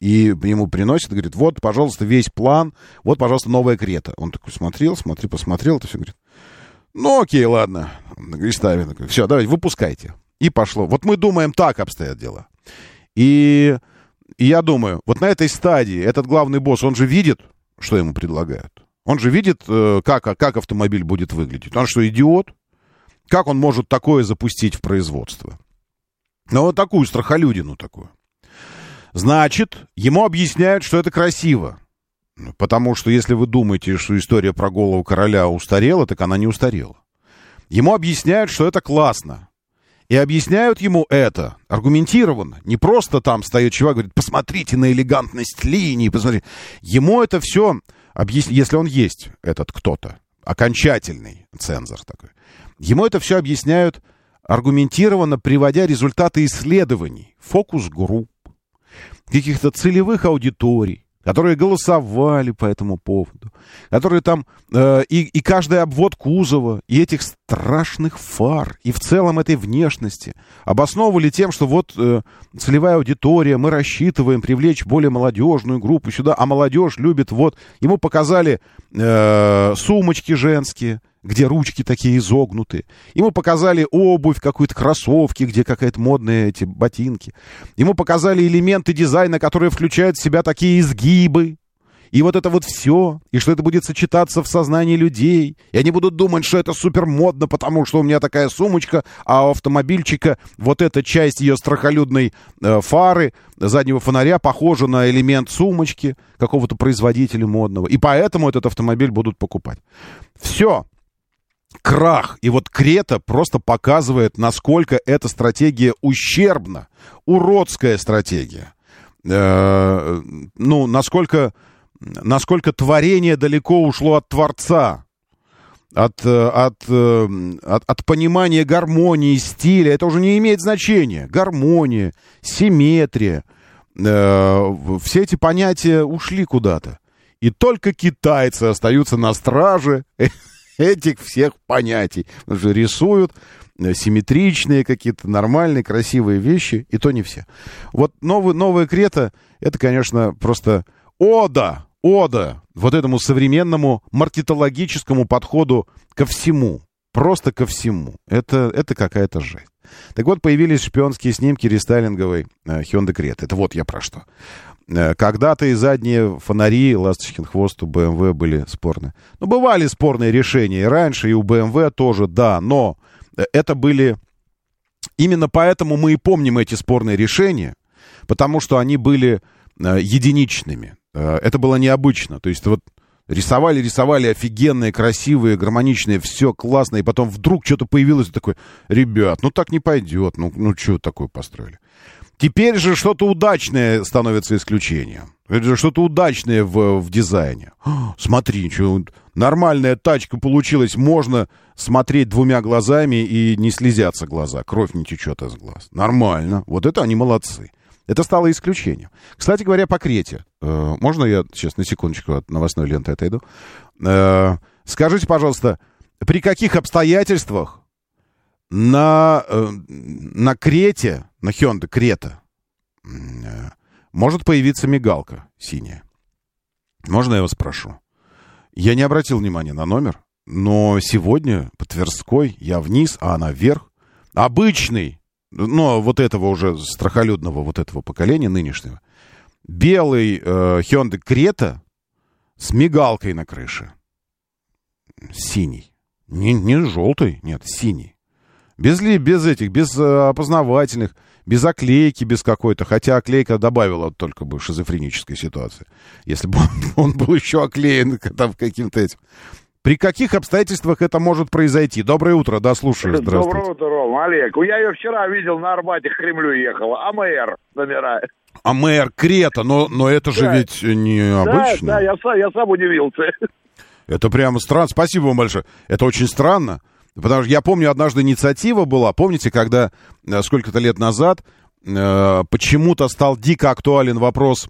И ему приносит, говорит, вот, пожалуйста, весь план, вот, пожалуйста, новая Крета. Он такой посмотрел, это все, говорит, окей, ладно. И ставит, такой, все, давайте, выпускайте. И пошло. Вот мы думаем, так обстоят дела. И я думаю, вот на этой стадии этот главный босс, он же видит, что ему предлагают. Он же видит, как автомобиль будет выглядеть. Он что, идиот? Как он может такое запустить в производство? Ну, вот такую страхолюдину такую. Значит, ему объясняют, что это красиво. Потому что если вы думаете, что история про голову короля устарела, так она не устарела. Ему объясняют, что это классно. И объясняют ему это аргументированно. Не просто там встает чувак и говорит, посмотрите на элегантность линии, посмотрите. Ему это все объясняют, если он есть этот кто-то, окончательный цензор такой. Ему это все объясняют аргументированно, приводя результаты исследований, фокус-групп, каких-то целевых аудиторий, которые голосовали по этому поводу, которые там и каждый обвод кузова, и этих страшных фар, и в целом этой внешности обосновывали тем, что вот целевая аудитория, мы рассчитываем привлечь более молодежную группу сюда, а молодежь любит вот. Ему показали сумочки женские, где ручки такие изогнутые. Ему показали обувь, какую-то кроссовки, где какая-то модные эти ботинки. Ему показали элементы дизайна, которые включают в себя такие изгибы. И вот это вот все. И что это будет сочетаться в сознании людей. И они будут думать, что это супер модно, потому что у меня такая сумочка, а у автомобильчика вот эта часть ее страхолюдной фары, заднего фонаря, похожа на элемент сумочки какого-то производителя модного. И поэтому этот автомобиль будут покупать. Все. Крах. И вот Крета просто показывает, насколько эта стратегия ущербна. Уродская стратегия. Насколько творение далеко ушло от Творца. от понимания гармонии, стиля, это уже не имеет значения. Гармония, симметрия, все эти понятия ушли куда-то. И только китайцы остаются на страже этих всех понятий. Потому что рисуют симметричные какие-то нормальные, красивые вещи, и то не все. Вот новая Крета, это, конечно, просто ода вот этому современному маркетологическому подходу ко всему. Просто ко всему. Это какая-то жесть. Так вот, появились шпионские снимки рестайлинговой Hyundai Creta. Это вот я про что. Когда-то и задние фонари ласточкин хвост у BMW были спорны. Ну, бывали спорные решения и раньше, и у BMW тоже, да, но это были... Именно поэтому мы и помним эти спорные решения, потому что они были единичными. Это было необычно. То есть вот рисовали офигенные, красивые, гармоничные, все классно, и потом вдруг что-то появилось, и такой, ребят, ну так не пойдет, ну что такое построили? Теперь же что-то удачное становится исключением. Это же что-то удачное в дизайне. Смотри, что, нормальная тачка получилась, можно смотреть двумя глазами и не слезятся глаза, кровь не течет из глаз. Нормально, вот это они молодцы. Это стало исключением. Кстати говоря, по Крете. Можно я сейчас на секундочку от новостной ленты отойду? Скажите, пожалуйста, при каких обстоятельствах на Крете, на Hyundai Крета, может появиться мигалка синяя? Можно я вас спрошу? Я не обратил внимания на номер, но сегодня по Тверской я вниз, а она вверх. Обычный. Но вот этого уже страхолюдного вот этого поколения нынешнего. Белый Hyundai Creta с мигалкой на крыше. Синий. Не желтый, нет, синий. Без этих, без опознавательных, без оклейки, без какой-то. Хотя оклейка добавила только бы шизофренической ситуации. Если бы он был еще оклеен там каким-то этим... При каких обстоятельствах это может произойти? Доброе утро, да, слушаю, здравствуйте. Доброе утро, Рома, Олег. Я ее вчера видел на Арбате, к Кремлю ехала. АМР номера. АМР Крета, но это же да. Ведь необычно. Да, я сам удивился. Это прямо странно. Спасибо вам большое. Это очень странно, потому что я помню, однажды инициатива была, помните, когда сколько-то лет назад почему-то стал дико актуален вопрос...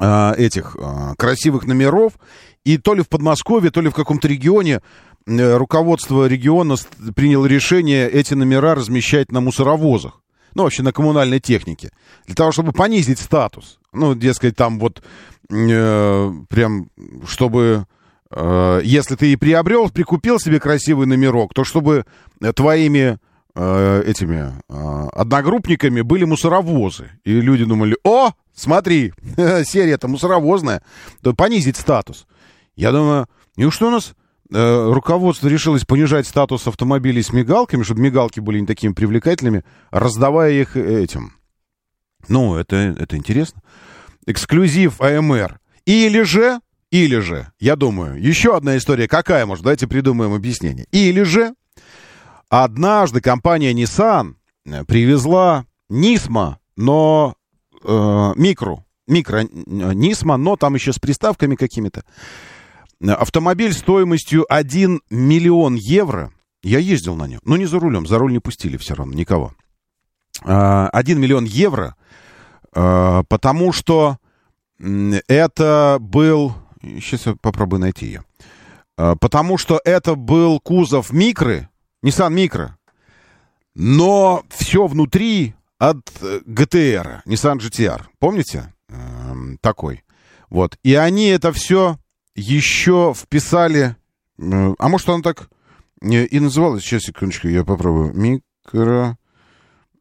этих красивых номеров. И то ли в Подмосковье, то ли в каком-то регионе руководство региона приняло решение эти номера размещать на мусоровозах. Ну, вообще на коммунальной технике. Для того, чтобы понизить статус. Ну, дескать, там вот прям, чтобы... если ты и приобрел, прикупил себе красивый номерок, то чтобы твоими... этими одногруппниками были мусоровозы. И люди думали, о, смотри, серия-то мусоровозная, то понизить статус. Я думаю, неужто у нас руководство решилось понижать статус автомобилей с мигалками, чтобы мигалки были не такими привлекательными, раздавая их этим. Ну, это интересно. Эксклюзив АМР. Или же, я думаю, еще одна история. Какая, может, давайте придумаем объяснение. Или же однажды компания Nissan привезла Nismo, но там еще с приставками какими-то. Автомобиль стоимостью 1 миллион евро. Я ездил на нем, но не за рулем, за руль не пустили все равно никого. 1 миллион евро, потому что это был... Сейчас я попробую найти ее. Потому что это был кузов Микры, Nissan Micra, но все внутри от GTR, Nissan GTR, помните? Такой. Вот. И они это все еще вписали, а может оно так и называлось, сейчас, секундочку, я попробую, Micra,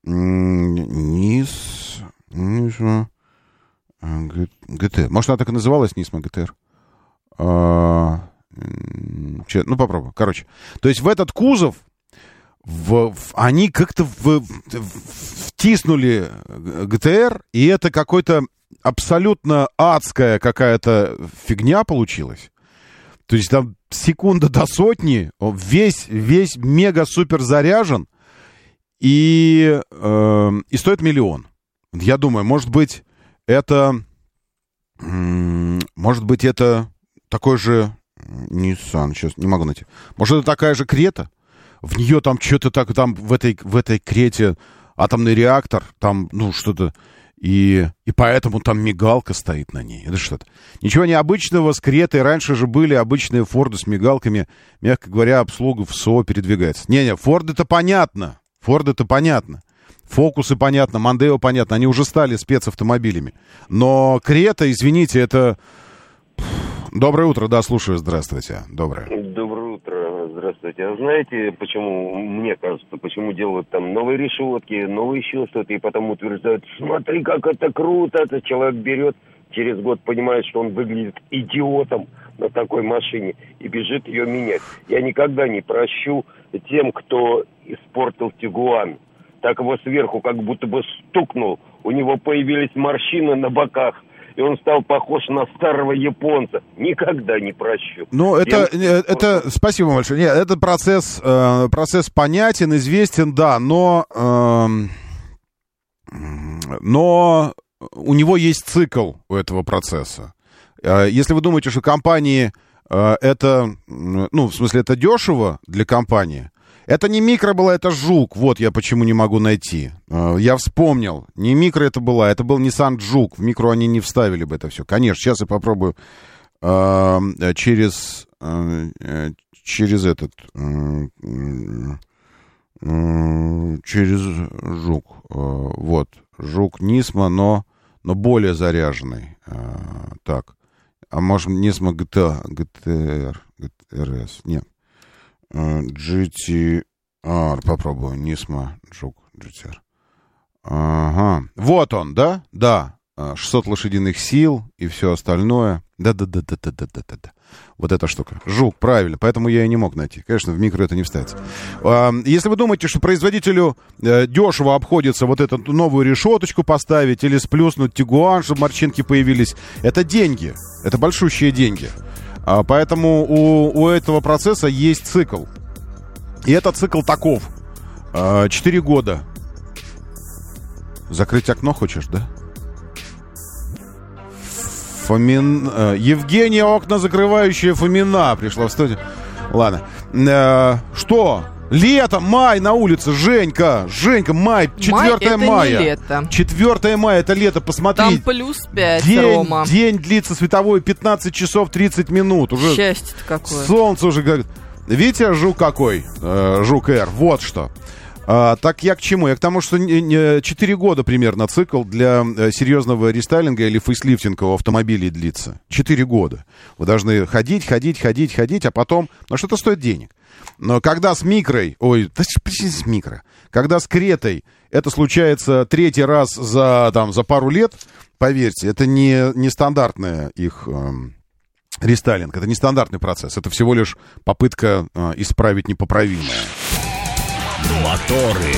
Nismo GTR, может она так и называлась, Nismo GTR? Ну, попробую. Короче. То есть в этот кузов они как-то втиснули ГТР, и это какой-то абсолютно адская какая-то фигня получилась. То есть там секунда до сотни, весь мега-супер заряжен, и стоит миллион. Я думаю, может быть, это такой же Nissan, сейчас не могу найти. Может, это такая же Крета? В нее там что-то так, там в этой Крете атомный реактор, там, ну, что-то... И поэтому там мигалка стоит на ней. Это что-то. Ничего необычного с Кретой. Раньше же были обычные Форды с мигалками. Мягко говоря, обслуга в СО передвигается. Не-не, Форды-то понятно. Фокусы понятно. Мондео понятно. Они уже стали спецавтомобилями. Но Крета, извините, это... Доброе утро. Да, слушаю. Здравствуйте. Доброе утро. Здравствуйте. А знаете, почему, мне кажется, почему делают там новые решетки, новые еще что-то, и потом утверждают, смотри, как это круто, этот человек берет, через год понимает, что он выглядит идиотом на такой машине и бежит ее менять. Я никогда не прощу тем, кто испортил Тигуан. Так его сверху как будто бы стукнул, у него появились морщины на боках. И он стал похож на старого японца. Никогда не прощу. Ну, это спасибо большое. Нет, это процесс понятен, известен, да, но у него есть цикл у этого процесса. Если вы думаете, что компании это, ну, в смысле, это дешево для компании, это не микро была, это Жук. Вот я почему не могу найти. Я вспомнил. Не микро это была, это был Nissan Жук. В микро они не вставили бы это все. Конечно, сейчас я попробую через этот... Через Жук. Вот. Жук Нисмо, но более заряженный. Так. А может, Нисмо GTR? GTRS? Нет. GTR, попробую, Nismo Жук GTR. Ага, вот он, да? Да, 600 лошадиных сил и все остальное. Да-да-да-да-да-да-да-да. Вот эта штука. Жук, правильно, поэтому я и не мог найти. Конечно, в микро это не вставится. Если вы думаете, что производителю дешево обходится вот эту новую решеточку поставить или сплюснуть Тигуан, чтобы морщинки появились, это деньги, это большущие деньги. Поэтому у этого процесса есть цикл. И этот цикл таков. 4 года. Закрыть окно хочешь, да? Фомин... Евгения, окна закрывающая Фомина, пришла в студию. Ладно. Что? Лето, май на улице, Женька, май, 4 мая. Это не лето. 4 мая, это лето, посмотри. Там плюс 5, день, Рома. День длится световой 15 часов 30 минут. Уже счастье-то какое. Солнце уже говорит. Видите, жук какой? Жук Р, вот что. Так я к чему? Я к тому, что 4 года примерно цикл для серьезного рестайлинга или фейслифтинга у автомобилей длится. 4 года. Вы должны ходить, а потом... Ну, что-то стоит денег. Но когда с микрой... Ой, да почему с микро? Когда с Кретой это случается третий раз за пару лет, поверьте, это не стандартная их... рестайлинг. Это не стандартный процесс. Это всего лишь попытка исправить непоправимое. Моторы.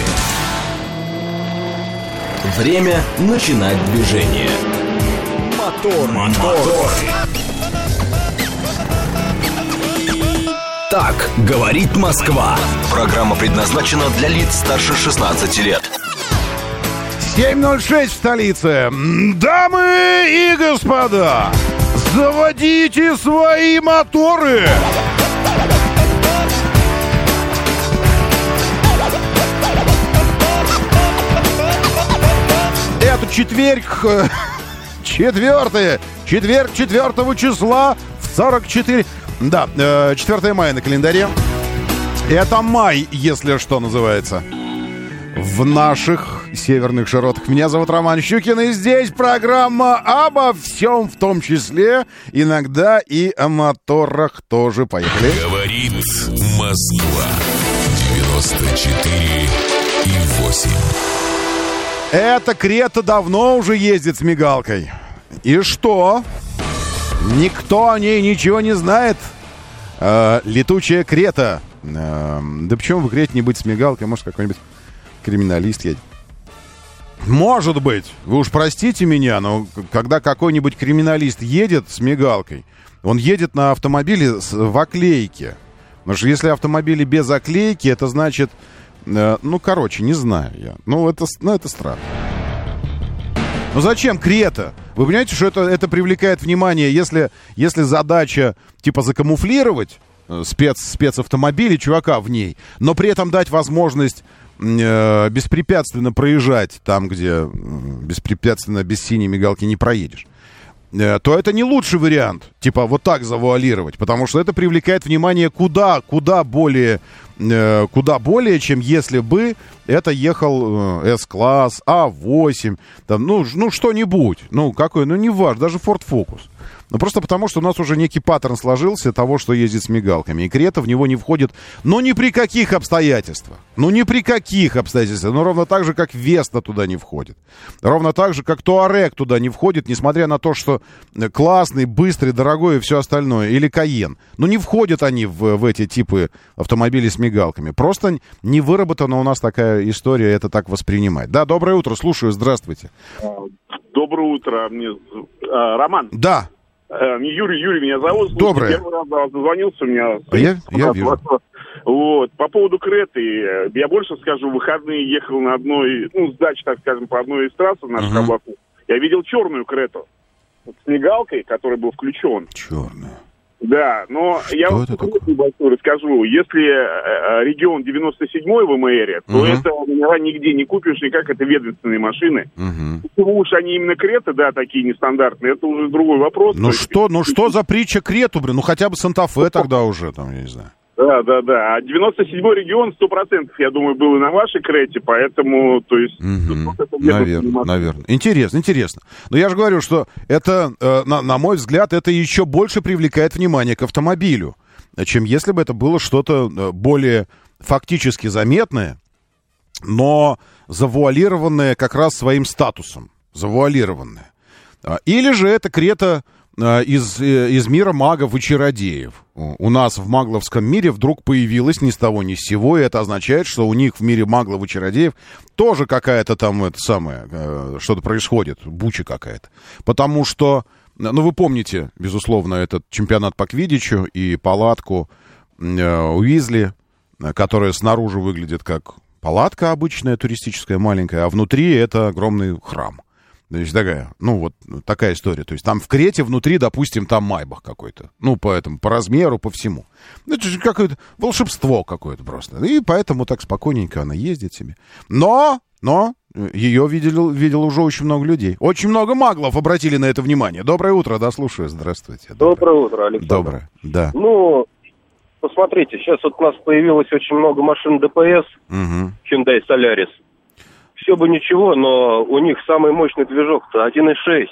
Время начинать движение. Мотор. Так говорит Москва. Программа предназначена для лиц старше 16 лет. 7:06 в столице. Дамы и господа, заводите свои моторы. Это четверг 4 числа в 44... Да, 4 мая на календаре. Это май, если что, называется. В наших северных широтах. Меня зовут Роман Щукин, и здесь программа обо всем, в том числе иногда и о моторах тоже. Поехали. Говорит Москва. 94,8. Эта Крета давно уже ездит с мигалкой. И что? Никто о ней ничего не знает. Летучая Крета. Да почему бы Крете не быть с мигалкой? Может, какой-нибудь криминалист едет? Может быть. Вы уж простите меня, но когда какой-нибудь криминалист едет с мигалкой, он едет на автомобиле в оклейке. Потому что если автомобили без оклейки, это значит... Ну, короче, не знаю я. Ну, это странно. Ну, зачем Крета? Вы понимаете, что это привлекает внимание, если задача, типа, закамуфлировать спецавтомобили, чувака в ней, но при этом дать возможность беспрепятственно проезжать там, где беспрепятственно без синей мигалки не проедешь, то это не лучший вариант, типа, вот так завуалировать, потому что это привлекает внимание куда более, чем если бы это ехал S-класс, А8, там, ну что-нибудь, ну, какой, ну, не важно, даже Ford Focus. Ну, просто потому, что у нас уже некий паттерн сложился того, что ездит с мигалками. И Крета в него не входит, но ни при каких обстоятельствах. Ну, ни при каких обстоятельствах. Ну, ровно так же, как Веста туда не входит. Ровно так же, как Туарек туда не входит, несмотря на то, что классный, быстрый, дорогой и все остальное. Или Кайен. Ну, не входят они в эти типы автомобилей с мигалками. Просто не выработана у нас такая история, это так воспринимать. Да, доброе утро, слушаю, здравствуйте. Доброе утро, Роман. Да. Юрий меня зовут. Доброе. Я первый раз дозвонился, у меня... Я вижу. Вот. По поводу Креты, я больше скажу, в выходные ехал на одной, с дачи, так скажем, по одной из трасс в нашем Кабаку. Я видел черную Крету. Вот с мигалкой, который был включен. Черная. Да, но что я вам расскажу. Если регион 97-й в МР, то это нигде не купишь никак, это ведомственные машины. Почему уж они именно Креты, да, такие нестандартные, это уже другой вопрос. Что за притча Крету, блин, хотя бы Санта-Фе тогда уже, там, я не знаю. Да. А 97-й регион 100%, я думаю, был и на вашей Крете, поэтому, то есть... Наверное. Интересно. Но я же говорю, что это, на мой взгляд, это еще больше привлекает внимание к автомобилю, чем если бы это было что-то более фактически заметное, но завуалированное как раз своим статусом. Завуалированное. Или же это Крета... Из мира магов и чародеев. У нас в магловском мире вдруг появилось ни с того ни с сего, и это означает, что у них в мире маглов и чародеев тоже какая-то там что-то происходит, буча какая-то. Потому что, вы помните, безусловно, этот чемпионат по квиддичу и палатку Уизли, которая снаружи выглядит как палатка обычная, туристическая, маленькая, а внутри это огромный храм. То есть такая, такая история. То есть там в Крете внутри, допустим, там майбах какой-то. Поэтому по размеру, по всему. Это же какое-то волшебство какое-то просто. И поэтому так спокойненько она ездит себе. Но ее видел уже очень много людей. Очень много маглов обратили на это внимание. Доброе утро, да, слушаю. Здравствуйте. Доброе утро, Александр. Доброе, да. Посмотрите, сейчас у нас появилось очень много машин ДПС. Hyundai Solaris. Все бы ничего, но у них самый мощный движок-то 1.6.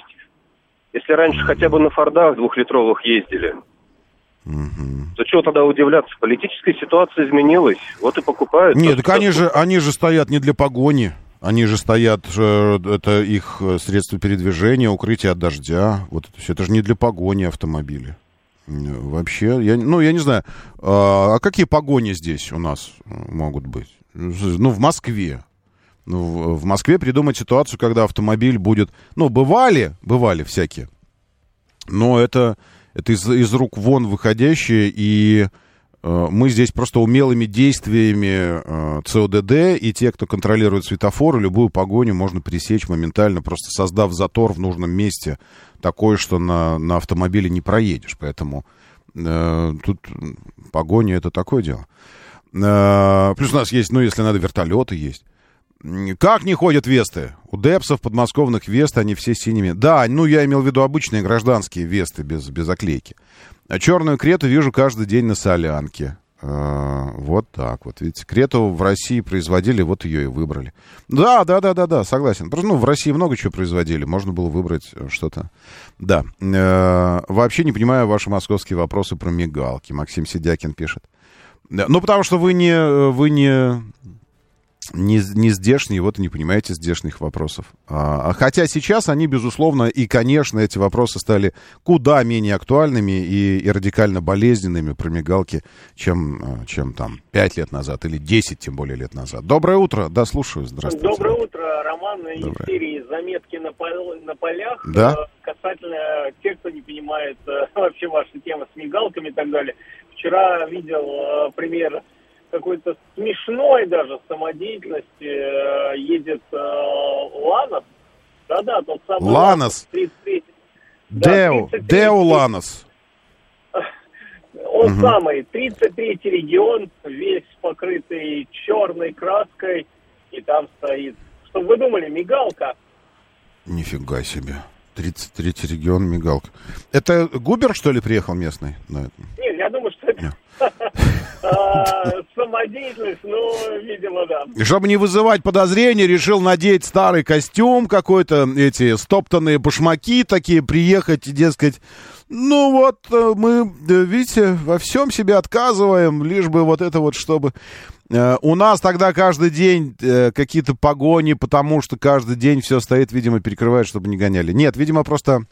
Если раньше хотя бы на Фордах двухлитровых ездили. То чего тогда удивляться? Политическая ситуация изменилась, вот и покупают. Нет, так они же стоят не для погони. Они же стоят, это их средства передвижения, укрытие от дождя. Вот это все. Это же не для погони автомобили. Вообще, я не знаю, а какие погони здесь у нас могут быть? В Москве. В Москве придумать ситуацию, когда автомобиль будет... Бывали всякие. Но это из рук вон выходящее. И мы здесь просто умелыми действиями ЦОДД и те, кто контролирует светофоры, любую погоню можно пресечь моментально, просто создав затор в нужном месте такой, что на автомобиле не проедешь. Поэтому тут погоня — это такое дело. Плюс у нас есть, если надо, вертолеты есть. Как не ходят Весты? У депсов подмосковных Вест, они все синими. Да, я имел в виду обычные гражданские Весты без оклейки. А черную Крету вижу каждый день на солянке. Вот так вот. Видите, Крету в России производили, вот ее и выбрали. Да, согласен. Просто, в России много чего производили, можно было выбрать что-то. Да. Вообще не понимаю ваши московские вопросы про мигалки. Максим Сидякин пишет. Потому что вы не здешние, вот и не понимаете здешних вопросов. Хотя сейчас они, безусловно, и, конечно, эти вопросы стали куда менее актуальными и радикально болезненными про мигалки, чем 5 лет назад или 10, тем более, лет назад. Доброе утро. Да, слушаю. Здравствуйте. Доброе утро, Роман. Из серии «Заметки на полях». Да? Касательно тех, кто не понимает вообще ваши темы с мигалками и так далее. Вчера видел пример... какой-то смешной даже самодеятельности. Едет Ланос Да-да, тот самый Ланос. 33. Деу, да, Деу Ланос. Он самый, 33-й регион, весь покрытый черной краской, и там стоит, что вы думали, мигалка. Нифига себе, 33-й регион, мигалка. Это Губер, что ли, приехал местный? Нет, я думаю, что это самодеятельность, ну, видимо, да. И чтобы не вызывать подозрений, решил надеть старый костюм какой-то, эти стоптанные башмаки такие, приехать и, дескать, ну вот, мы, видите, во всем себе отказываем, лишь бы вот это вот, чтобы... У нас тогда каждый день какие-то погони, потому что каждый день все стоит, видимо, перекрывает, чтобы не гоняли. Нет, видимо, просто...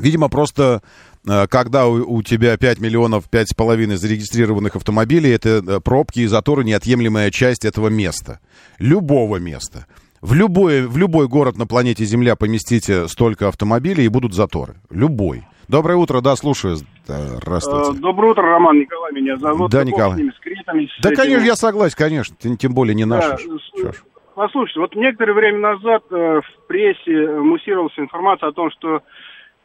Видимо, просто когда у тебя 5 миллионов, 5,5 зарегистрированных автомобилей, это пробки и заторы, неотъемлемая часть этого места. Любого места. В любой город на планете Земля поместите столько автомобилей, и будут заторы. Любой. Доброе утро, да, слушаю. Здравствуйте. Доброе утро, Роман, Николай меня зовут. Да, Николай. Да, конечно, я согласен, конечно. Тем более не наш. Послушайте, вот некоторое время назад в прессе муссировалась информация о том, что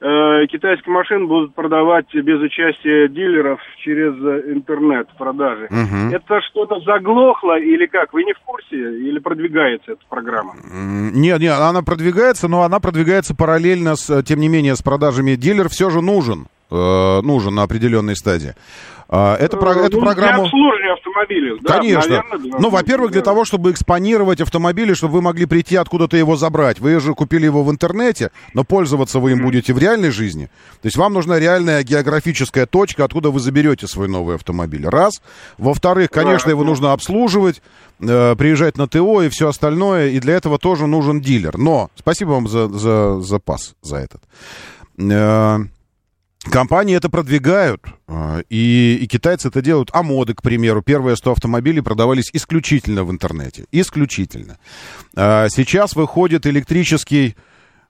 китайские машины будут продавать без участия дилеров через интернет продажи. Угу. Это что-то заглохло или как? Вы не в курсе? Или продвигается эта программа? Нет, она продвигается, но она продвигается параллельно, тем не менее, с продажами. Дилер все же нужен на определенной стадии. Эту программу... Для обслуживания автомобиля. Конечно. Да, наверное, для... во-первых, для того, чтобы экспонировать автомобиль, чтобы вы могли прийти откуда-то его забрать. Вы же купили его в интернете, но пользоваться вы им будете в реальной жизни. То есть вам нужна реальная географическая точка, откуда вы заберете свой новый автомобиль. Раз. Во-вторых, конечно, его нужно обслуживать, приезжать на ТО и все остальное. И для этого тоже нужен дилер. Но спасибо вам за запас, за этот... Компании это продвигают, и китайцы это делают. А моды, к примеру, первые 100 автомобилей продавались исключительно в интернете. Исключительно. Сейчас выходит электрический...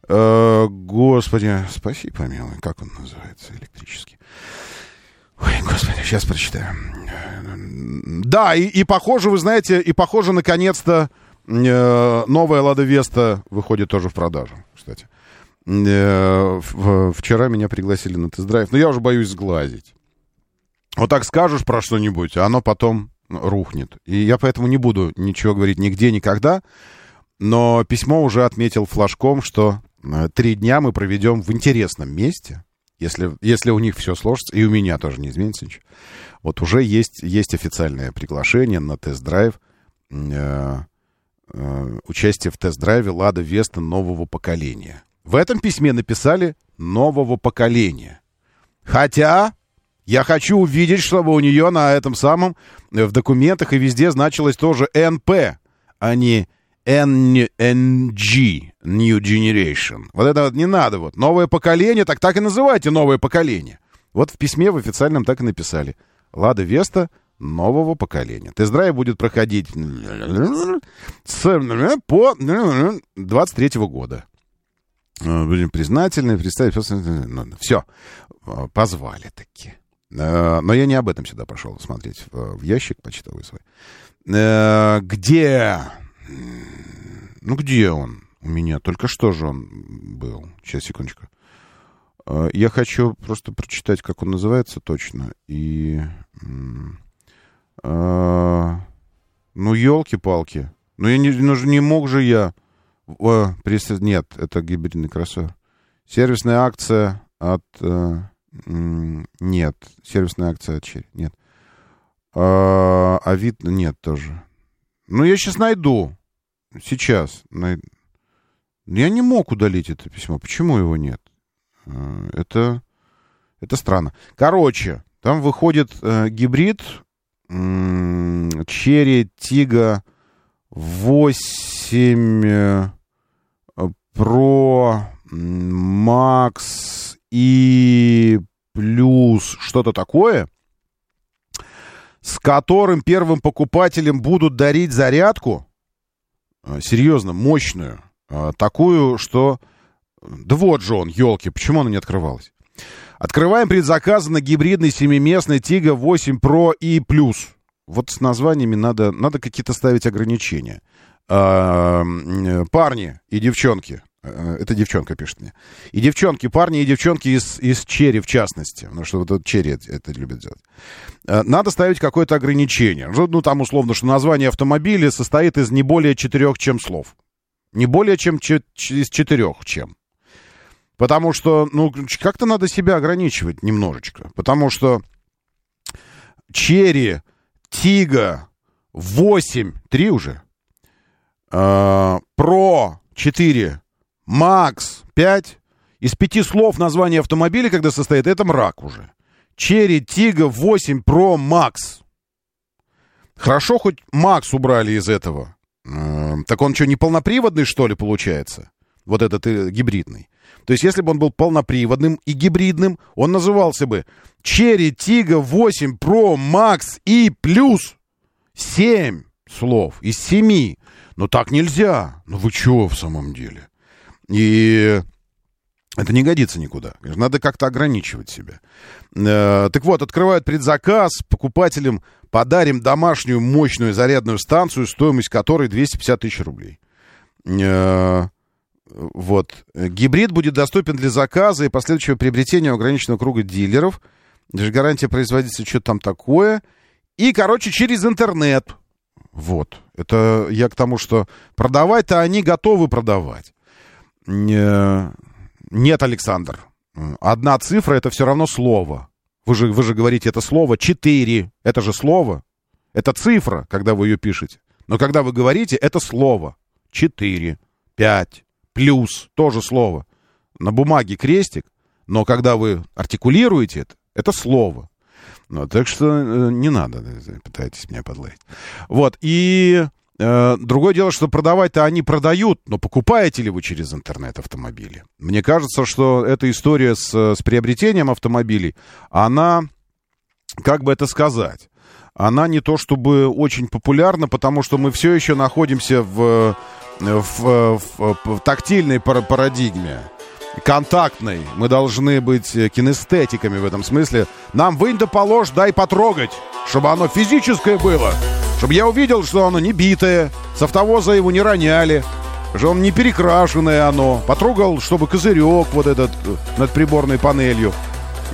Господи, спаси помилуй, как он называется, электрический? Ой, господи, сейчас прочитаю. Да, и похоже, вы знаете, и похоже, наконец-то, новая Lada Vesta выходит тоже в продажу, кстати. Вчера меня пригласили на тест-драйв, но я уже боюсь сглазить. Вот так скажешь про что-нибудь, а оно потом рухнет. И я поэтому не буду ничего говорить нигде, никогда. Но письмо уже отметил флажком, что 3 дня мы проведем в интересном месте, если у них все сложится, и у меня тоже не изменится ничего. Вот уже есть официальное приглашение на тест-драйв, участие в тест-драйве Lada Vesta нового поколения. В этом письме написали «нового поколения». Хотя я хочу увидеть, чтобы у нее на этом самом в документах и везде значилось тоже «НП», а не «NG», «New Generation». Вот это вот не надо. Вот. «Новое поколение», так и называйте «новое поколение». Вот в письме в официальном так и написали «Лада Веста нового поколения». Тест-драйв будет проходить по 23 года. Будем признательны, представить... Все, позвали таки. Но я не об этом сюда пошел смотреть. В ящик почтовый свой. Где? Ну, где он у меня? Только что же он был? Сейчас, секундочку. Я хочу просто прочитать, как он называется точно. И... Ну, елки-палки. Ну, не мог же я... Нет, это гибридный кроссовер. Сервисная акция от... Нет, сервисная акция от Chery. Нет. А вид... Нет, тоже. Ну, я сейчас найду. Сейчас. Я не мог удалить это письмо. Почему его нет? Это странно. Короче, там выходит гибрид Chery Tiggo 8... Про Макс и плюс что-то такое, с которым первым покупателям будут дарить зарядку, серьезно, мощную, такую, что... Да вот же он, елки, почему она не открывалась? Открываем предзаказ на гибридный 7-местный Tiggo 8 Pro и плюс. Вот с названиями надо какие-то ставить ограничения. Парни и девчонки, Это девчонка пишет мне. И девчонки, парни, и девчонки из Chery, в частности. Потому что вот Chery это любит делать. Надо ставить какое-то ограничение. Ну, там условно, что название автомобиля состоит из не более 4 слов. Не более чем из 4. Потому что, ну, как-то надо себя ограничивать немножечко. Потому что Chery, Tiggo 8, 3 уже, Pro 4, Макс 5. Из 5 слов название автомобиля, когда состоит, это мрак уже. Chery Tiggo 8 Pro Max. Хорошо, хоть Макс убрали из этого. Так он что, не полноприводный, что ли, получается? Вот этот гибридный. То есть, если бы он был полноприводным и гибридным, он назывался бы Chery Tiggo 8 Pro Max и плюс 7 слов из 7. Но так нельзя. Ну вы чего в самом деле? И это не годится никуда. Надо как-то ограничивать себя. Так вот, открывают предзаказ. Покупателям подарим домашнюю мощную зарядную станцию, стоимость которой 250 000 рублей. Вот. Гибрид будет доступен для заказа и последующего приобретения ограниченного круга дилеров. Даже гарантия производителя, что там такое. И, короче, через интернет. Вот. Это я к тому, что продавать-то они готовы продавать. Нет, Александр. Одна цифра — это все равно слово. Вы же говорите это слово 4. Это же слово. Это цифра, когда вы ее пишете. Но когда вы говорите, это слово. 4, 5, плюс. Тоже слово. На бумаге крестик. Но когда вы артикулируете это слово. Ну, так что не надо. Пытаетесь меня подловить. Вот. И... Другое дело, что продавать-то они продают, но покупаете ли вы через интернет автомобили? Мне кажется, что эта история с приобретением автомобилей, она, как бы это сказать, она не то чтобы очень популярна, потому что мы все еще находимся в тактильной парадигме, контактной. Мы должны быть кинестетиками в этом смысле. Нам вынь да положь, дай потрогать, чтобы оно физическое было. Чтобы я увидел, что оно не битое, с автовоза его не роняли, что он не перекрашенное оно. Потрогал, чтобы козырек вот этот над приборной панелью.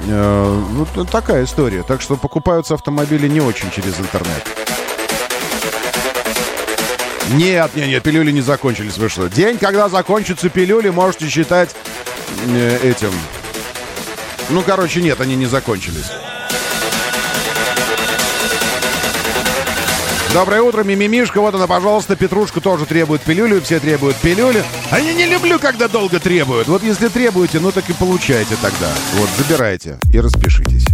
Вот такая история. Так что покупаются автомобили не очень через интернет. Нет, пилюли не закончились, вы что? День, когда закончатся пилюли, можете считать этим. Ну, короче, нет, они не закончились. Доброе утро, мимимишка, вот она, пожалуйста, Петрушка тоже требует пилюлю, все требуют пилюлю. А я не люблю, когда долго требуют. Вот если требуете, ну так и получайте тогда. Вот, забирайте и распишитесь.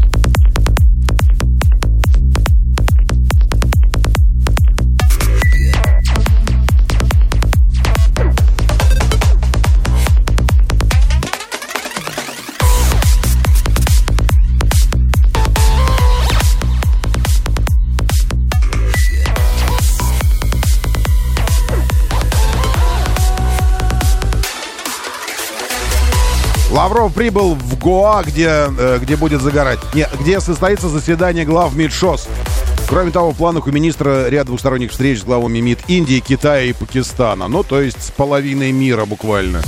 Лавров прибыл в Гоа, где будет загорать. Нет, где состоится заседание глав МИД ШОС. Кроме того, в планах у министра ряд двусторонних встреч с главами МИД Индии, Китая и Пакистана. Ну, то есть с половиной мира буквально.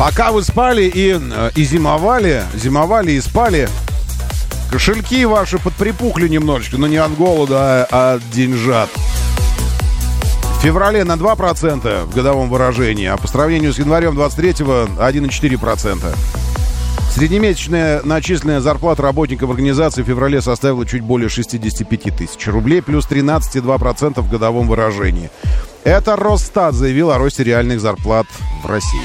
Пока вы спали и зимовали и спали, кошельки ваши подприпухли немножечко, но не от голода, а от деньжат. В феврале на 2% в годовом выражении, а по сравнению с январем 23-го 1,4%. Среднемесячная начисленная зарплата работников организации в феврале составила чуть более 65 тысяч рублей, плюс 13,2% в годовом выражении. Это Росстат заявил о росте реальных зарплат в России.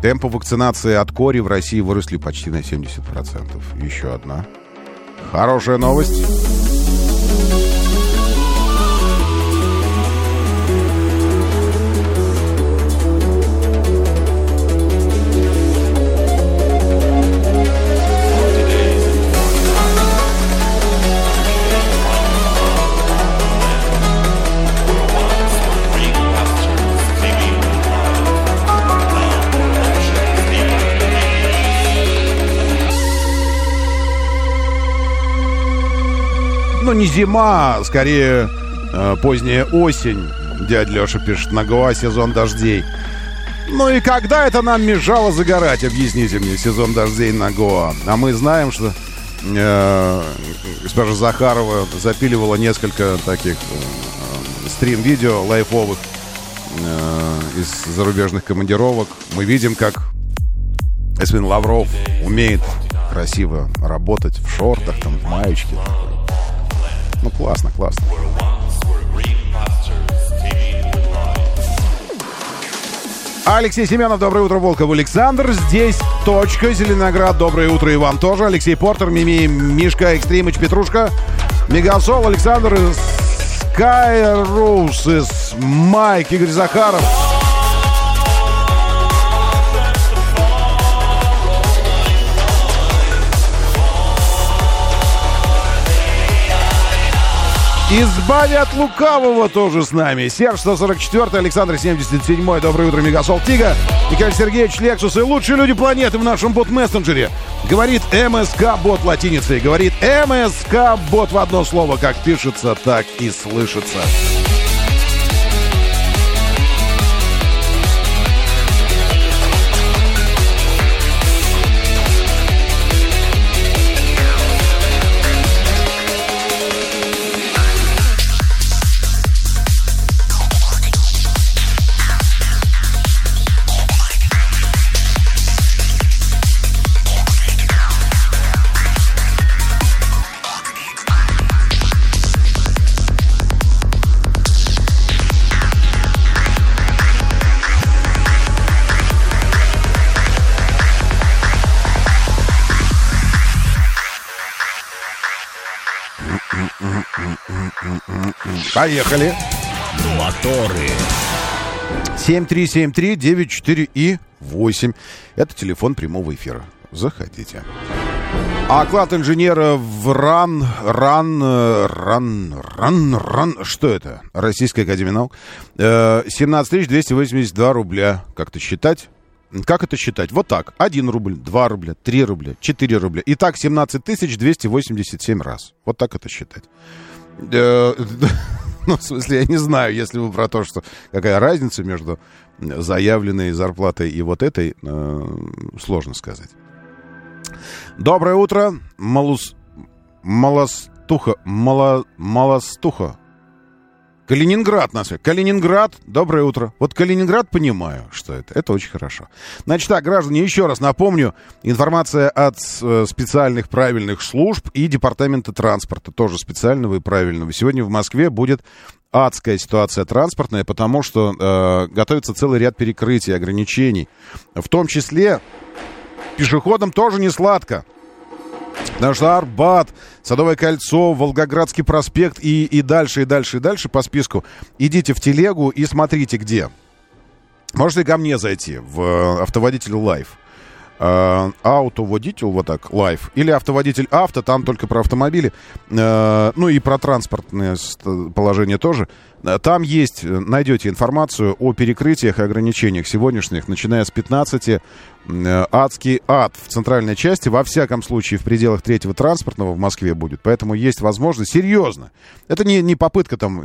Темпы вакцинации от кори в России выросли почти на 70%. Еще одна хорошая новость. Ну, не зима, а скорее поздняя осень. Дядя Леша пишет, на Гоа сезон дождей. Ну и когда это нам мешало загорать? Объясните мне, сезон дождей на Гоа. А мы знаем, что госпожа Захарова запиливала несколько таких стрим-видео лайфовых из зарубежных командировок. Мы видим, как Эсмин Лавров умеет красиво работать в шортах, там, в маечке. Ну, классно, классно. Алексей Семенов, доброе утро, Волков, Александр. Здесь точка, Зеленоград, доброе утро и вам тоже. Алексей Портер, Мими, Мишка, Экстримыч, Петрушка, Мегасол, Александр, Скайрус, Майк, Игорь Захаров. Избави от лукавого тоже с нами. Серж 144, Александр 77. Доброе утро, Мегасол Тига. Николай Сергеевич, Лексус и лучшие люди планеты в нашем бот-мессенджере. Говорит МСК-бот латиницей. Говорит МСК-бот в одно слово. Как пишется, так и слышится. Поехали. Моторы. 7373-94-8. Это телефон прямого эфира. Заходите. Оклад инженера в РАН. Что это? Российская академия наук. 17 282 рубля. Как-то считать? Как это считать? Вот так. 1 рубль, 2 рубля, 3 рубля, 4 рубля. Итак, 17 287 раз. Вот так это считать. Ну, в смысле, я не знаю, если вы про то, что какая разница между заявленной зарплатой и вот этой, сложно сказать. Доброе утро, Малостуха. Калининград на связи. Калининград, доброе утро. Вот Калининград, понимаю, что это. Это очень хорошо. Значит так, граждане, еще раз напомню. Информация от специальных правильных служб и Департамента транспорта. Тоже специального и правильного. Сегодня в Москве будет адская ситуация транспортная, потому что готовится целый ряд перекрытий, ограничений. В том числе пешеходам тоже не сладко. Потому что Арбат, Садовое кольцо, Волгоградский проспект и дальше, и дальше, и дальше по списку. Идите в телегу и смотрите, где. Можете ко мне зайти в автоводитель лайв. Автоводитель, вот так, лайв. Или автоводитель авто, там только про автомобили. Ну и про транспортное положение тоже. Там есть, найдете информацию о перекрытиях и ограничениях сегодняшних, начиная с 15 адский ад в центральной части, во всяком случае, в пределах третьего транспортного в Москве будет. Поэтому есть возможность, серьезно, это не попытка там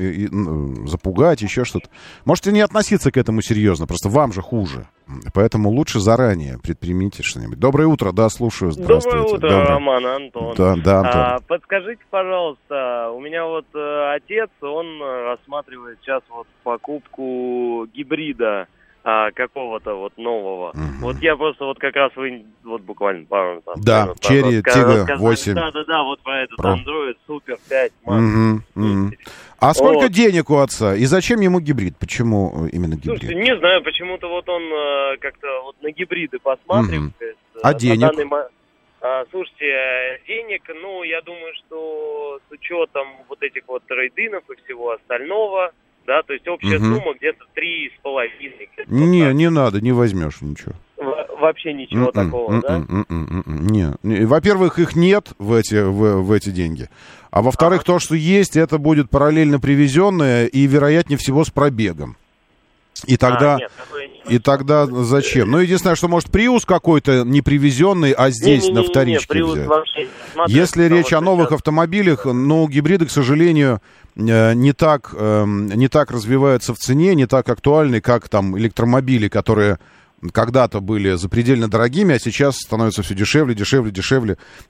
запугать, еще что-то. Можете не относиться к этому серьезно, просто вам же хуже. Поэтому лучше заранее предпримите что-нибудь. Доброе утро, да, слушаю, здравствуйте. Доброе утро, Роман, Антон. Да, Антон. Подскажите, пожалуйста, у меня вот отец, он рассматривает сейчас вот покупку гибрида какого-то вот нового. Mm-hmm. Вот я просто вот как раз вы вот буквально пару там. Да, Chery Tiggo 8. Да, вот про этот Android Super 5. Mm-hmm. Mm-hmm. А сколько денег у отца? И зачем ему гибрид? Почему именно гибрид? Слушайте, не знаю, почему-то вот он как-то вот на гибриды посматривает. Mm-hmm. А денег? Слушайте, денег, ну, я думаю, что с учетом вот этих вот трейдинов и всего остального, да, то есть общая сумма где-то 3,5. Не надо, не возьмешь ничего. Вообще ничего такого, да? Не. Во-первых, их нет в эти деньги. А во-вторых, то, что есть, это будет параллельно привезенное и, вероятнее всего, с пробегом. И тогда, тогда зачем? Ну, единственное, что, может, приус какой-то не привезенный, а здесь на вторичке взять. Если речь о новых автомобилях, ну, гибриды, к сожалению, не так развиваются в цене, не так актуальны, как там электромобили, которые когда-то были запредельно дорогими, а сейчас становятся все дешевле. То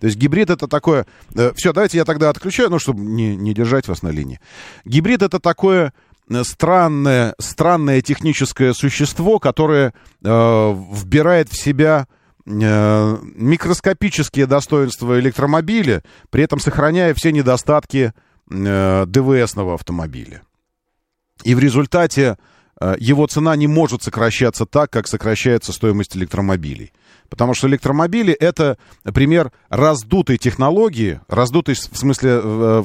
есть гибрид — это такое... Все, давайте я тогда отключаю, чтобы не держать вас на линии. Гибрид — это такое... странное техническое существо, которое вбирает в себя микроскопические достоинства электромобиля, при этом сохраняя все недостатки ДВСного автомобиля. И в результате его цена не может сокращаться так, как сокращается стоимость электромобилей. Потому что электромобили — это пример раздутой технологии, раздутой в смысле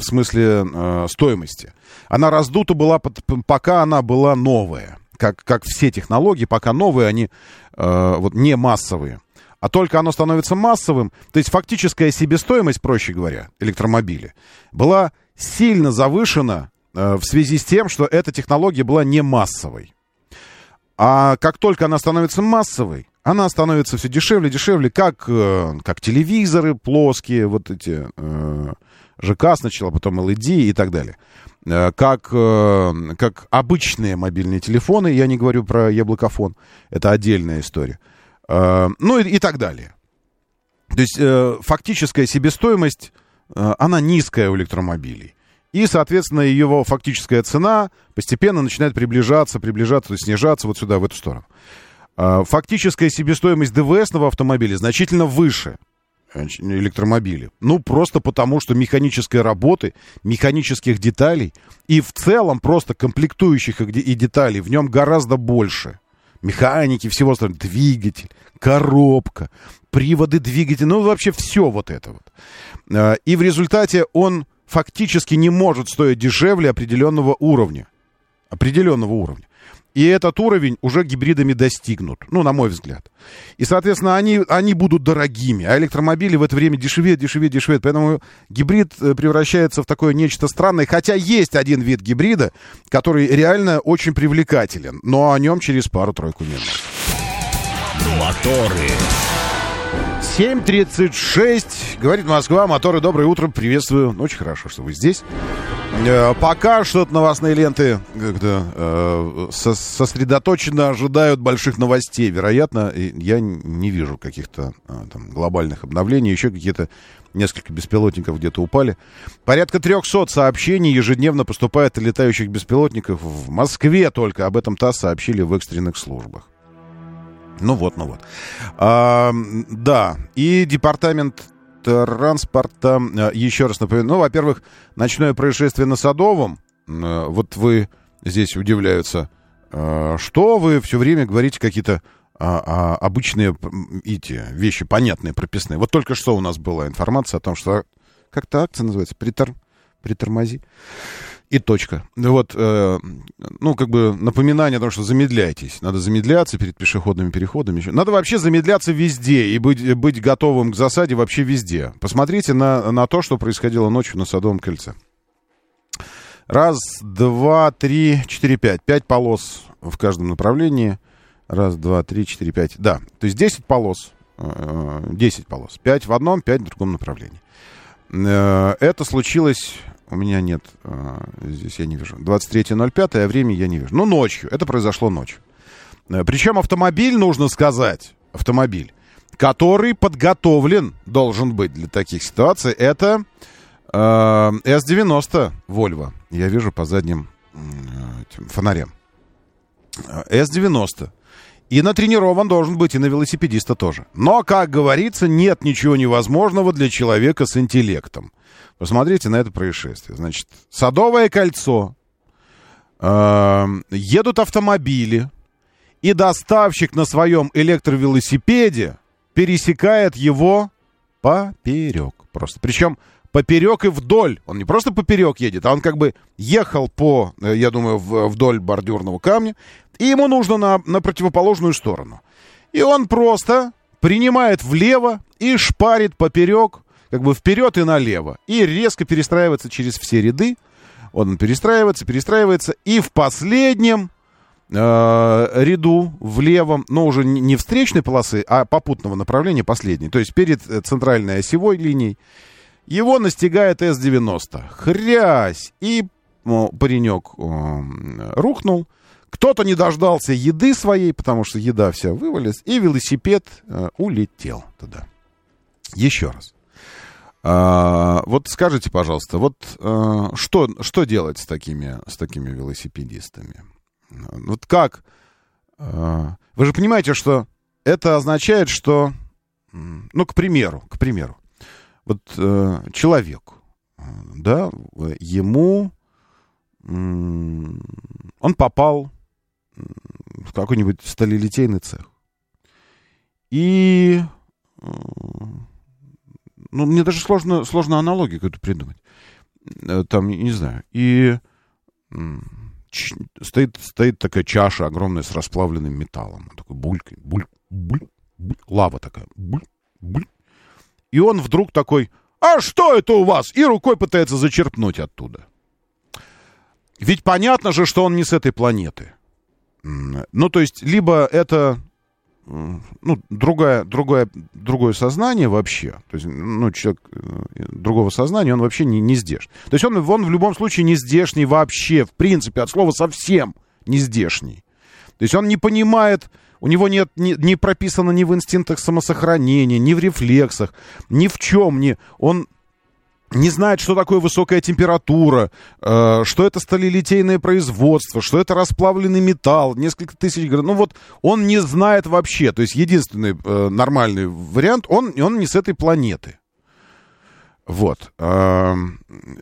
стоимости. Она раздута была, пока она была новая. Как все технологии, пока новые, они не массовые. А только оно становится массовым. То есть фактическая себестоимость, проще говоря, электромобиля, была сильно завышена в связи с тем, что эта технология была не массовой. А как только она становится массовой, она становится все дешевле, как телевизоры плоские, вот эти ЖК сначала, потом LED и так далее. Как обычные мобильные телефоны, я не говорю про яблокофон, это отдельная история. И так далее. То есть фактическая себестоимость, она низкая у электромобилей. И, соответственно, его фактическая цена постепенно начинает приближаться, снижаться вот сюда, в эту сторону. Фактическая себестоимость ДВСного автомобиля значительно выше электромобиля. Ну, просто потому, что механической работы, механических деталей и в целом просто комплектующих и деталей в нем гораздо больше. Механики, всего остального, двигатель, коробка, приводы двигателя, вообще все вот это вот. И в результате он фактически не может стоить дешевле определенного уровня. И этот уровень уже гибридами достигнут, на мой взгляд. И, соответственно, они будут дорогими, а электромобили в это время дешевеют. Поэтому гибрид превращается в такое нечто странное. Хотя есть один вид гибрида, который реально очень привлекателен, но о нем через пару-тройку минут. Моторы. 7:36, говорит Москва, моторы, доброе утро, приветствую. Очень хорошо, что вы здесь. Пока что-то новостные ленты сосредоточенно ожидают больших новостей. Вероятно, я не вижу каких-то там глобальных обновлений. Еще какие-то несколько беспилотников где-то упали. Порядка 300 сообщений ежедневно поступает от летающих беспилотников в Москве только. Об этом ТАСС сообщили в экстренных службах. Ну вот. Да, и департамент транспорта еще раз напоминаю. Во-первых, ночное происшествие на Садовом. Вот вы здесь удивляются, что вы все время говорите какие-то обычные эти вещи, понятные, прописные. Вот только что у нас была информация о том, что как-то акция называется «Притормози». И точка. Напоминание о том, что замедляйтесь. Надо замедляться перед пешеходными переходами. Надо вообще замедляться везде и быть готовым к засаде вообще везде. Посмотрите на то, что происходило ночью на Садовом кольце. 1, 2, 3, 4, 5. 5 полос в каждом направлении. Раз, два, три, четыре, пять. Да, то есть 10 полос. 10 полос. 5 в одном, 5 в другом направлении. Это случилось... У меня нет... Здесь я не вижу. 23.05, а время я не вижу. Ну, ночью. Это произошло ночью. Причем автомобиль, нужно сказать, автомобиль, который подготовлен должен быть для таких ситуаций, это S90 Volvo. Я вижу по задним фонарям. S90. И натренирован должен быть, и на велосипедиста тоже. Но, как говорится, нет ничего невозможного для человека с интеллектом. Посмотрите на это происшествие. Значит, Садовое кольцо. Едут автомобили. И доставщик на своем электровелосипеде пересекает его поперек. Просто. Причем поперек и вдоль. Он не просто поперек едет, а он как бы ехал по, я думаю, вдоль бордюрного камня. И ему нужно на противоположную сторону. И он просто принимает влево и шпарит поперек, как бы вперед и налево. И резко перестраивается через все ряды. Он перестраивается. И в последнем... ряду в левом, но уже не встречной полосы, а попутного направления последней. То есть перед центральной осевой линией его настигает С-90. Хрясь! И паренек рухнул. Кто-то не дождался еды своей, потому что еда вся вывалилась, и велосипед улетел туда. Еще раз. Вот скажите, пожалуйста, вот что делать с такими велосипедистами? Вот как? Вы же понимаете, что это означает, что... Ну, к примеру, вот человек, да, ему... Он попал в какой-нибудь сталелитейный цех. И... Ну, мне даже сложно аналогию какую-то придумать. Там, не знаю. И... Стоит такая чаша огромная с расплавленным металлом. Он такой булькает, лава такая. И он вдруг такой: а что это у вас? И рукой пытается зачерпнуть оттуда. Ведь понятно же, что он не с этой планеты. Ну, то есть, либо это другое сознание вообще. То есть, ну, человек другого сознания, он вообще не здешний. То есть он в любом случае не здешний вообще, в принципе, от слова совсем не здешний. То есть он не понимает, у него нет не прописано ни в инстинктах самосохранения, ни в рефлексах, ни в чем. Он не знает, что такое высокая температура, что это сталелитейное производство, что это расплавленный металл, несколько тысяч... Ну вот он не знает вообще. То есть единственный нормальный вариант, он не с этой планеты. Вот.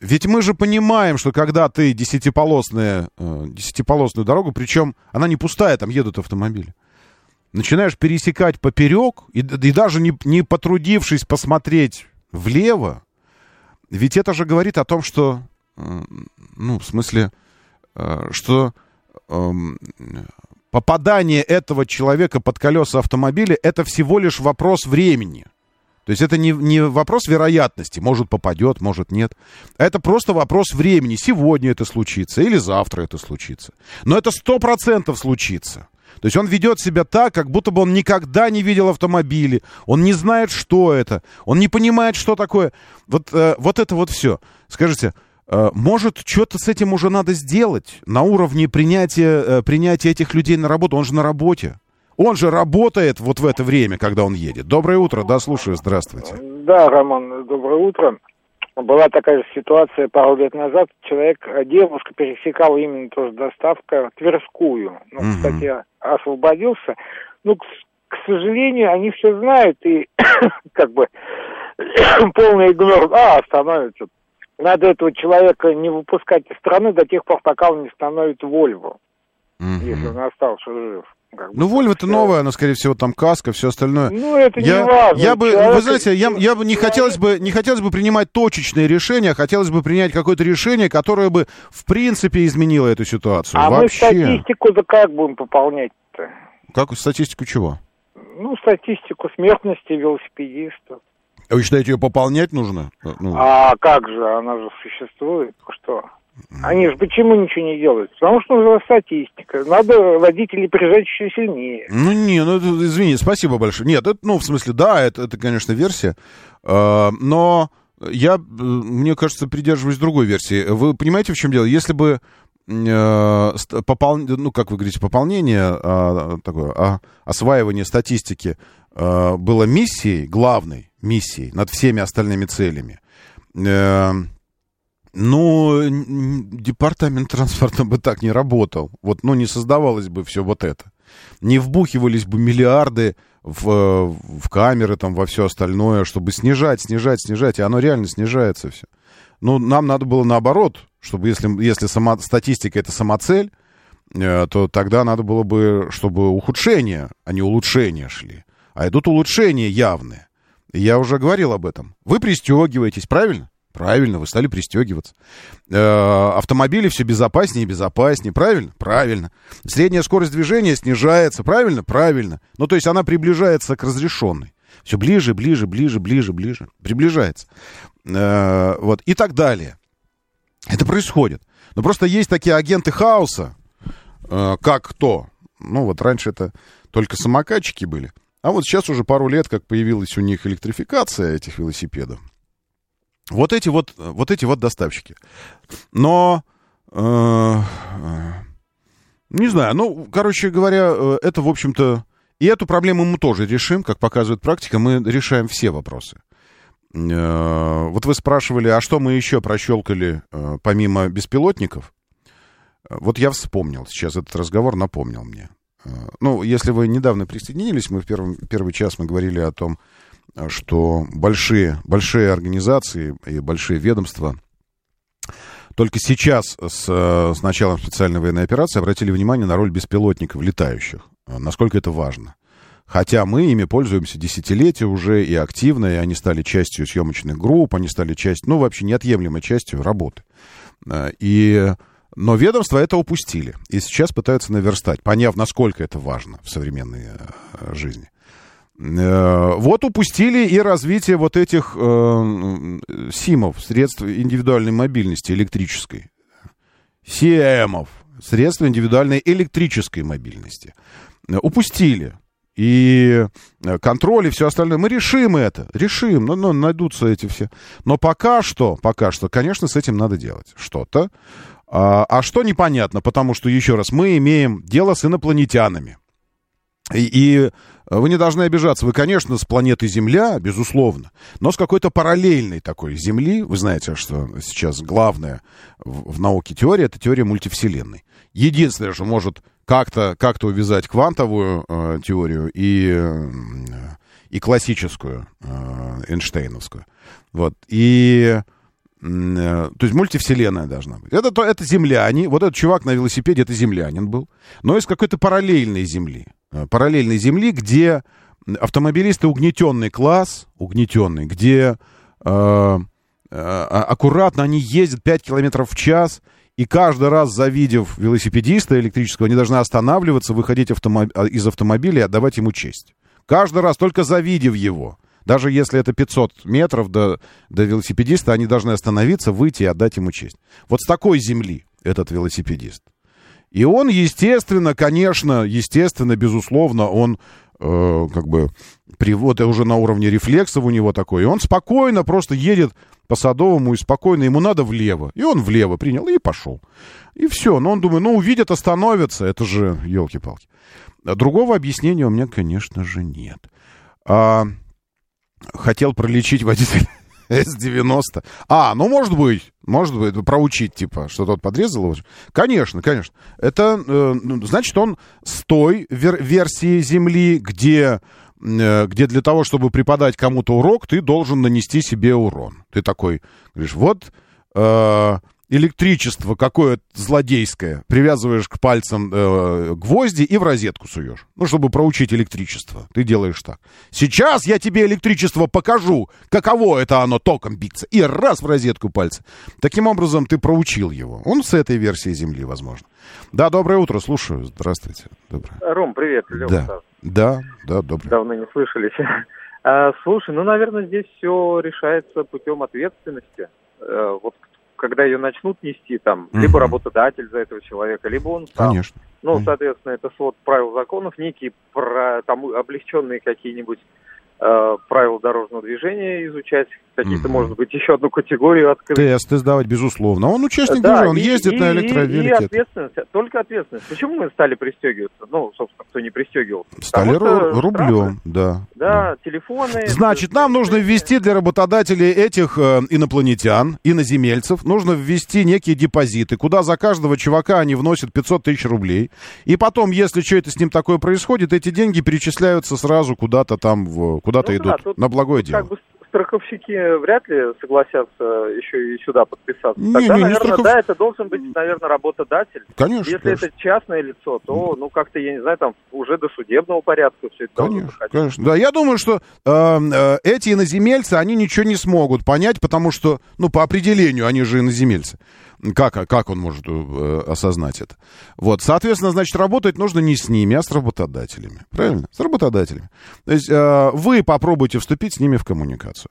Ведь мы же понимаем, что когда ты десятиполосную дорогу, причем она не пустая, там едут автомобили, начинаешь пересекать поперек, и даже не потрудившись посмотреть влево, ведь это же говорит о том, что, ну, в смысле, что попадание этого человека под колеса автомобиля — это всего лишь вопрос времени. То есть это не вопрос вероятности. Может, попадет, может, нет. Это просто вопрос времени. Сегодня это случится или завтра это случится. Но это 100% случится. То есть он ведет себя так, как будто бы он никогда не видел автомобили, он не знает, что это, он не понимает, что такое. Вот это вот все. Скажите, может, что-то с этим уже надо сделать на уровне принятия этих людей на работу? Он же на работе. Он же работает вот в это время, когда он едет. Доброе утро, да, слушаю, здравствуйте. Да, Роман, доброе утро. Была такая же ситуация пару лет назад. Девушка пересекала именно тоже доставка Тверскую. Ну, кстати, освободился. Ну, к сожалению, они все знают и как бы полный игнор. Становится. Надо этого человека не выпускать из страны до тех пор, пока он не становится Вольво. Если он остался жив. Ну, Вольво-то новая, она, скорее всего, там каска, все остальное. Ну, это не важно. Вы знаете, я бы не хотелось бы принимать точечные решения, а хотелось бы принять какое-то решение, которое бы, в принципе, изменило эту ситуацию. А вообще. Мы статистику-то как будем пополнять-то? Как? Статистику чего? Ну, статистику смертности велосипедистов. А вы считаете, ее пополнять нужно? Ну. А как же? Она же существует. Что? Они же почему ничего не делают? Потому что нужна статистика. Надо водителей прижать еще сильнее. Ну, не, ну, извини, спасибо большое. Нет, это, ну, в смысле, да, это конечно, версия. Но я, мне кажется, придерживаюсь другой версии. Вы понимаете, в чем дело? Если бы, ну, как вы говорите, пополнение, такое, осваивание статистики было миссией, главной миссией над всеми остальными целями, ну, департамент транспорта бы так не работал. Вот, ну, не создавалось бы все вот это. Не вбухивались бы миллиарды в камеры, там, во все остальное, чтобы снижать. И оно реально снижается все. Ну, нам надо было наоборот, чтобы если сама статистика — это самоцель, то тогда надо было бы, чтобы ухудшения, а не улучшения шли. А идут улучшения явные. Я уже говорил об этом. Вы пристегиваетесь, правильно? Правильно, вы стали пристегиваться. Автомобили все безопаснее и безопаснее. Правильно? Правильно. Средняя скорость движения снижается. Правильно? Правильно. Ну, то есть она приближается к разрешенной. Все ближе. Приближается. Вот. И так далее. Это происходит. Но просто есть такие агенты хаоса, как кто? Ну, вот раньше это только самокатчики были. А вот сейчас уже пару лет, как появилась у них электрификация этих велосипедов. Вот эти вот доставщики. Но, не знаю, ну, короче говоря, это, в общем-то... И эту проблему мы тоже решим, как показывает практика, мы решаем все вопросы. Вот вы спрашивали, а что мы еще прощелкали помимо беспилотников? Вот я вспомнил сейчас, этот разговор напомнил мне. Ну, если вы недавно присоединились, мы в первый час мы говорили о том, что большие организации и большие ведомства только сейчас с началом специальной военной операции обратили внимание на роль беспилотников, летающих, насколько это важно. Хотя мы ими пользуемся десятилетия уже и активно, и они стали частью съемочных групп, они стали частью, ну, вообще неотъемлемой частью работы. Но ведомства это упустили и сейчас пытаются наверстать, поняв, насколько это важно в современной жизни. Вот упустили и развитие вот этих СИМов, средств индивидуальной мобильности электрической. СИМов, средств индивидуальной электрической мобильности. Упустили. И контроль, и все остальное. Мы решим это. Решим. Но найдутся эти все. Но пока что, конечно, с этим надо делать что-то. А что непонятно, потому что, еще раз, мы имеем дело с инопланетянами. И вы не должны обижаться. Вы, конечно, с планеты Земля, безусловно, но с какой-то параллельной такой Земли. Вы знаете, что сейчас главное в науке теория — это теория мультивселенной. Единственное, что может как-то увязать квантовую теорию и классическую эйнштейновскую. Вот. То есть мультивселенная должна быть. Это земляне. Вот этот чувак на велосипеде — это землянин был. Но из какой-то параллельной земли. Параллельной земли, где автомобилисты — угнетенный класс, где аккуратно они ездят 5 километров в час, и каждый раз, завидев велосипедиста электрического, они должны останавливаться, выходить из автомобиля и отдавать ему честь. Каждый раз, только завидев его. Даже если это 500 метров до велосипедиста, они должны остановиться, выйти и отдать ему честь. Вот с такой земли этот велосипедист. И он, естественно, безусловно, он как бы привод уже на уровне рефлексов у него такой. И он спокойно просто едет по Садовому, и спокойно ему надо влево. И он влево принял и пошел. И все. Но он думает, увидят, остановятся. Это же, елки-палки. Другого объяснения у меня, конечно же, нет. Хотел пролечить водителя С90. Ну, может быть, проучить, типа, что тот подрезал его. Конечно. Это, значит, он с той версии Земли, где для того, чтобы преподать кому-то урок, ты должен нанести себе урон. Ты такой, говоришь, вот... Электричество какое-то злодейское привязываешь к пальцам гвозди и в розетку суешь. Ну, чтобы проучить электричество. Ты делаешь так. Сейчас я тебе электричество покажу, каково это оно током биться. И раз в розетку пальцы. Таким образом ты проучил его. Он с этой версии Земли, возможно. Да, доброе утро, слушаю. Здравствуйте. Доброе. Ром, привет. Лёва. Да, доброе. Давно не слышались. Слушай, наверное, здесь все решается путем ответственности. Вот когда ее начнут нести, там, либо работодатель за этого человека, либо он сам. Конечно. Ну, соответственно, это свод правил законов, некие там облегченные какие-нибудь правила дорожного движения изучать, какие-то, может быть, еще одну категорию открыть. Тесты сдавать, безусловно. Он участник движения, он ездит на электровелике. И ответственность, только ответственность. Почему мы стали пристегиваться? Ну, собственно, кто не пристегивался. Стали рублем, да. Да, телефоны. Значит, нам нужно ввести для работодателей этих инопланетян, иноземельцев, нужно ввести некие депозиты, куда за каждого чувака они вносят 500 тысяч рублей. И потом, если что-то с ним такое происходит, эти деньги перечисляются сразу куда-то там в... Куда-то идут, тут, на благое дело. Как бы страховщики вряд ли согласятся еще и сюда подписаться. Тогда, наверное, это должен быть, наверное, работодатель. Конечно. Если это частное лицо, то, ну, как-то, я не знаю, там уже до судебного порядка все это должно проходить. Конечно, да. Я думаю, что эти иноземельцы, они ничего не смогут понять, потому что, ну, по определению, они же иноземельцы. Как он может осознать это? Вот, соответственно, значит, работать нужно не с ними, а с работодателями. Правильно? С работодателями. То есть вы попробуйте вступить с ними в коммуникацию.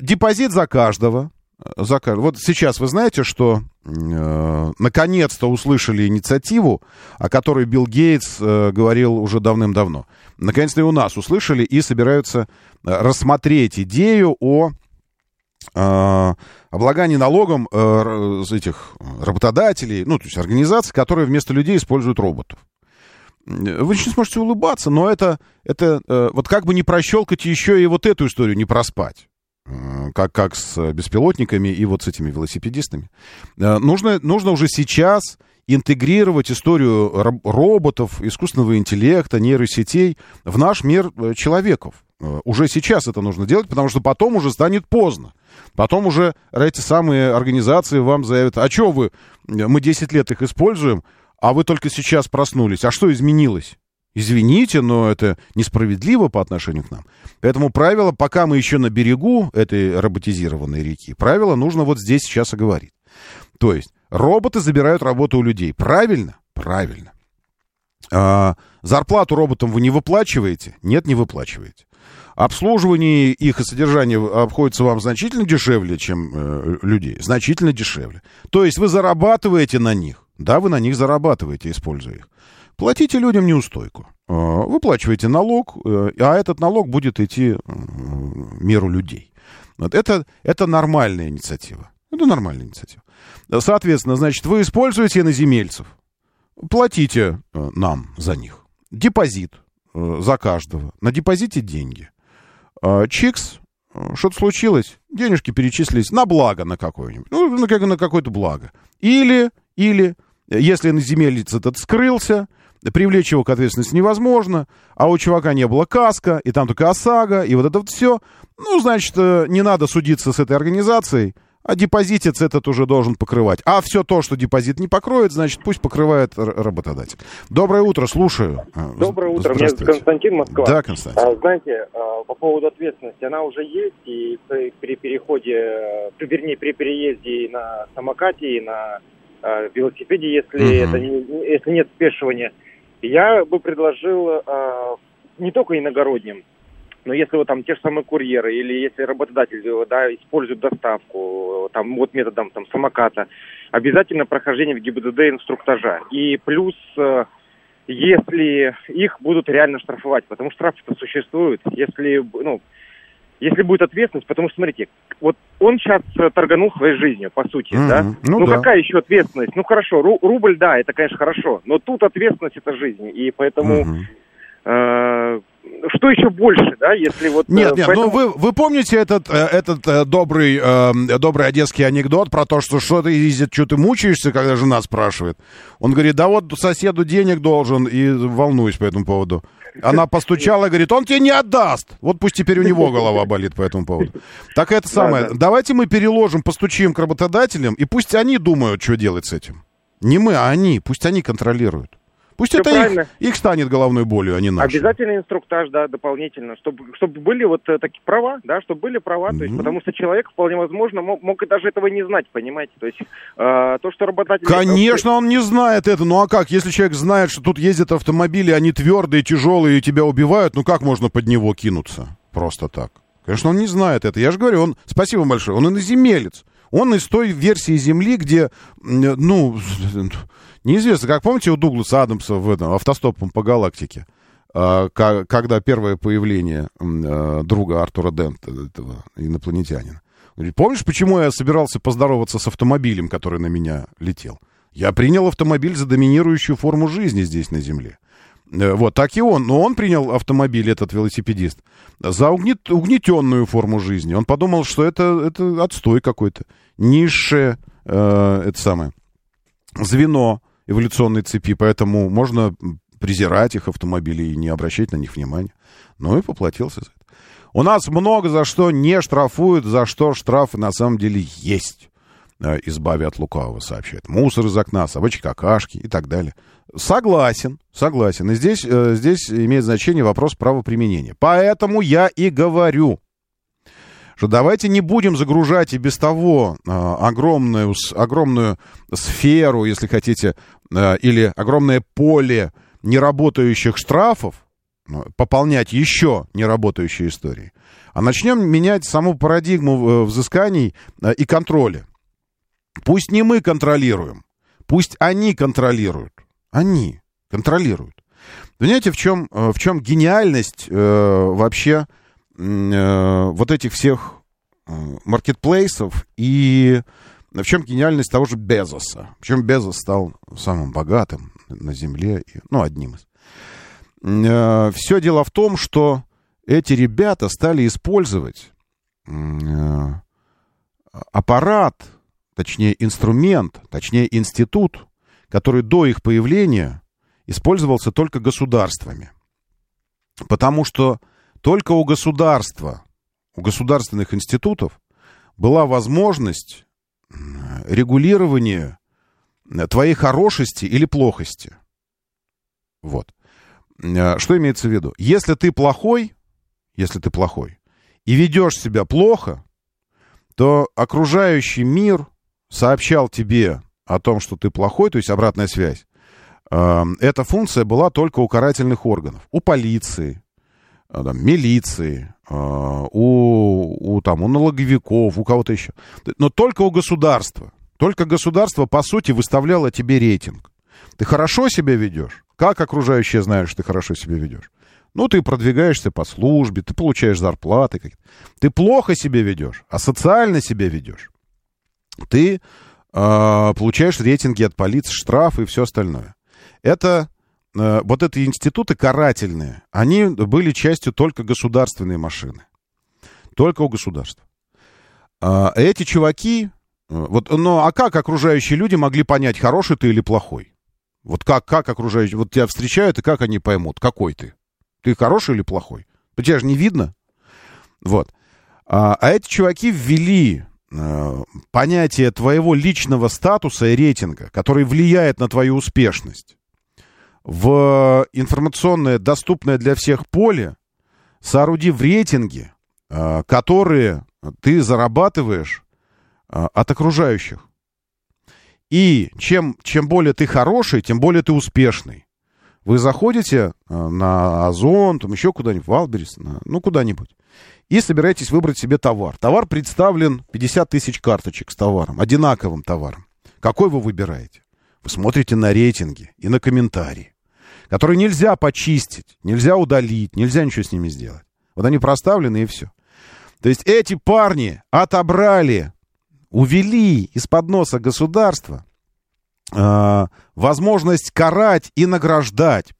Депозит за каждого. Вот сейчас вы знаете, что наконец-то услышали инициативу, о которой Билл Гейтс говорил уже давным-давно. Наконец-то и у нас услышали и собираются рассмотреть идею о... облагание налогом этих работодателей, ну, то есть организаций, которые вместо людей используют роботов. Вы сейчас можете улыбаться, но это вот как бы не прощелкать еще и вот эту историю, не проспать, как с беспилотниками и вот с этими велосипедистами. Нужно уже сейчас интегрировать историю роботов, искусственного интеллекта, нейросетей в наш мир человеков. Уже сейчас это нужно делать, потому что потом уже станет поздно. Потом уже эти самые организации вам заявят, а что вы, мы 10 лет их используем, а вы только сейчас проснулись. А что изменилось? Извините, но это несправедливо по отношению к нам. Поэтому правило, пока мы еще на берегу этой роботизированной реки, правило нужно вот здесь сейчас оговорить. То есть роботы забирают работу у людей. Правильно? Правильно. Зарплату роботам вы не выплачиваете? Нет, не выплачиваете. Обслуживание их и содержание обходится вам значительно дешевле, чем людей. Значительно дешевле. То есть вы зарабатываете на них. Да, вы на них зарабатываете, используя их. Платите людям неустойку. Выплачиваете налог, а этот налог будет идти миру людей. Вот это нормальная инициатива. Это нормальная инициатива. Соответственно, значит, вы используете иноземельцев. Платите нам за них. Депозит за каждого. На депозите деньги. Чикс, что-то случилось, денежки перечислились на благо на какое-нибудь. Ну, на какое-то благо. Или, если иноземелец этот скрылся, привлечь его к ответственности невозможно, а у чувака не было каска, и там только ОСАГО, и вот это вот все. Ну, значит, не надо судиться с этой организацией, а депозитец этот уже должен покрывать. А все то, что депозит не покроет, значит, пусть покрывает работодатель. Доброе утро, слушаю. Доброе утро, меня зовут Константин, Москва. Да, Константин. Знаете, по поводу ответственности, она уже есть, и при переходе, вернее, при переезде на самокате и на велосипеде, если нет спешивания, я бы предложил не только иногородним, но если вот там те же самые курьеры, или если работодатель, да, использует доставку, там вот методом там самоката, обязательно прохождение в ГИБДД инструктажа. И плюс, если их будут реально штрафовать, потому что штрафы-то существуют, если будет ответственность, потому что, смотрите, вот он сейчас торганул своей жизнью, по сути, да? Ну, какая еще ответственность? Ну, хорошо, рубль, да, это, конечно, хорошо, но тут ответственность – это жизнь, и поэтому... Что еще больше, да, если вот... Нет, поэтому... вы помните этот добрый одесский анекдот про то, что ты ездит, что ты мучаешься, когда жена спрашивает? Он говорит, да вот соседу денег должен, и волнуюсь по этому поводу. Она постучала и говорит, он тебе не отдаст. Вот пусть теперь у него голова болит по этому поводу. Так это самое. Да. Давайте мы переложим, постучим к работодателям, и пусть они думают, что делать с этим. Не мы, а они. Пусть они контролируют. Пусть все это их станет головной болью, а не нашей. Обязательно инструктаж, да, дополнительно, чтобы были вот такие права, да, чтобы были права, то есть, потому что человек, вполне возможно, мог и даже этого не знать, понимаете, то есть, то, что работодатель... Конечно, он не знает это, ну а как, если человек знает, что тут ездят автомобили, они твердые, тяжелые, и тебя убивают, ну как можно под него кинуться просто так? Конечно, он не знает это, я же говорю, спасибо большое, он иноземелец. Он из той версии Земли, где, ну, неизвестно, как помните у Дугласа Адамса в этом «Автостопом по галактике», когда первое появление друга Артура Дента, этого инопланетянина. Помнишь, почему я собирался поздороваться с автомобилем, который на меня летел? Я принял автомобиль за доминирующую форму жизни здесь, на Земле. Вот, так и он. Но он принял автомобиль, этот велосипедист, за угнетенную форму жизни. Он подумал, что это отстой какой-то. Низшее, это самое, звено эволюционной цепи. Поэтому можно презирать их автомобили и не обращать на них внимания. Ну и поплатился за это. У нас много за что не штрафуют, за что штрафы на самом деле есть. «Избави от лукавого», сообщает. Мусор из окна, собачьи какашки и так далее. Согласен, согласен. И здесь имеет значение вопрос правоприменения. Поэтому я и говорю, что давайте не будем загружать и без того огромную сферу, если хотите, или огромное поле неработающих штрафов, пополнять еще неработающие истории. А начнем менять саму парадигму взысканий и контроля. Пусть не мы контролируем, пусть они контролируют. Они контролируют. Понимаете, в чем гениальность вообще вот этих всех маркетплейсов и в чем гениальность того же Безоса? Причем Безос стал самым богатым на Земле, ну, одним из. Все дело в том, что эти ребята стали использовать аппарат, точнее инструмент, точнее институт, который до их появления использовался только государствами. Потому что только у государства, у государственных институтов была возможность регулирования твоей хорошести или плохости. Вот. Что имеется в виду? Если ты плохой и ведешь себя плохо, то окружающий мир сообщал тебе о том, что ты плохой, то есть обратная связь. Эта функция была только у карательных органов. У полиции, там, милиции, у налоговиков, у кого-то еще. Но только у государства. Только государство, по сути, выставляло тебе рейтинг. Ты хорошо себя ведешь? Как окружающие знают, что ты хорошо себя ведешь? Ну, ты продвигаешься по службе, ты получаешь зарплаты какие-то. Ты плохо себя ведешь, а социально себя ведешь. Ты получаешь рейтинги от полиции, штрафы и все остальное. Это вот эти институты карательные, они были частью только государственной машины. Только у государства. Эти чуваки... Вот, ну, а как окружающие люди могли понять, хороший ты или плохой? Вот как окружающие... Вот тебя встречают, и как они поймут, какой ты? Ты хороший или плохой? Тебя же не видно. Вот. А эти чуваки ввели понятие твоего личного статуса и рейтинга, который влияет на твою успешность, в информационное, доступное для всех поле, соорудив рейтинги, которые ты зарабатываешь от окружающих. И чем более ты хороший, тем более ты успешный. Вы заходите на Озон, там еще куда-нибудь, Валберес, ну, куда-нибудь, и собираетесь выбрать себе товар. Товар представлен 50 тысяч карточек с товаром, одинаковым товаром. Какой вы выбираете? Вы смотрите на рейтинги и на комментарии, которые нельзя почистить, нельзя удалить, нельзя ничего с ними сделать. Вот они проставлены, и все. То есть эти парни отобрали, увели из-под носа государства возможность карать и награждать,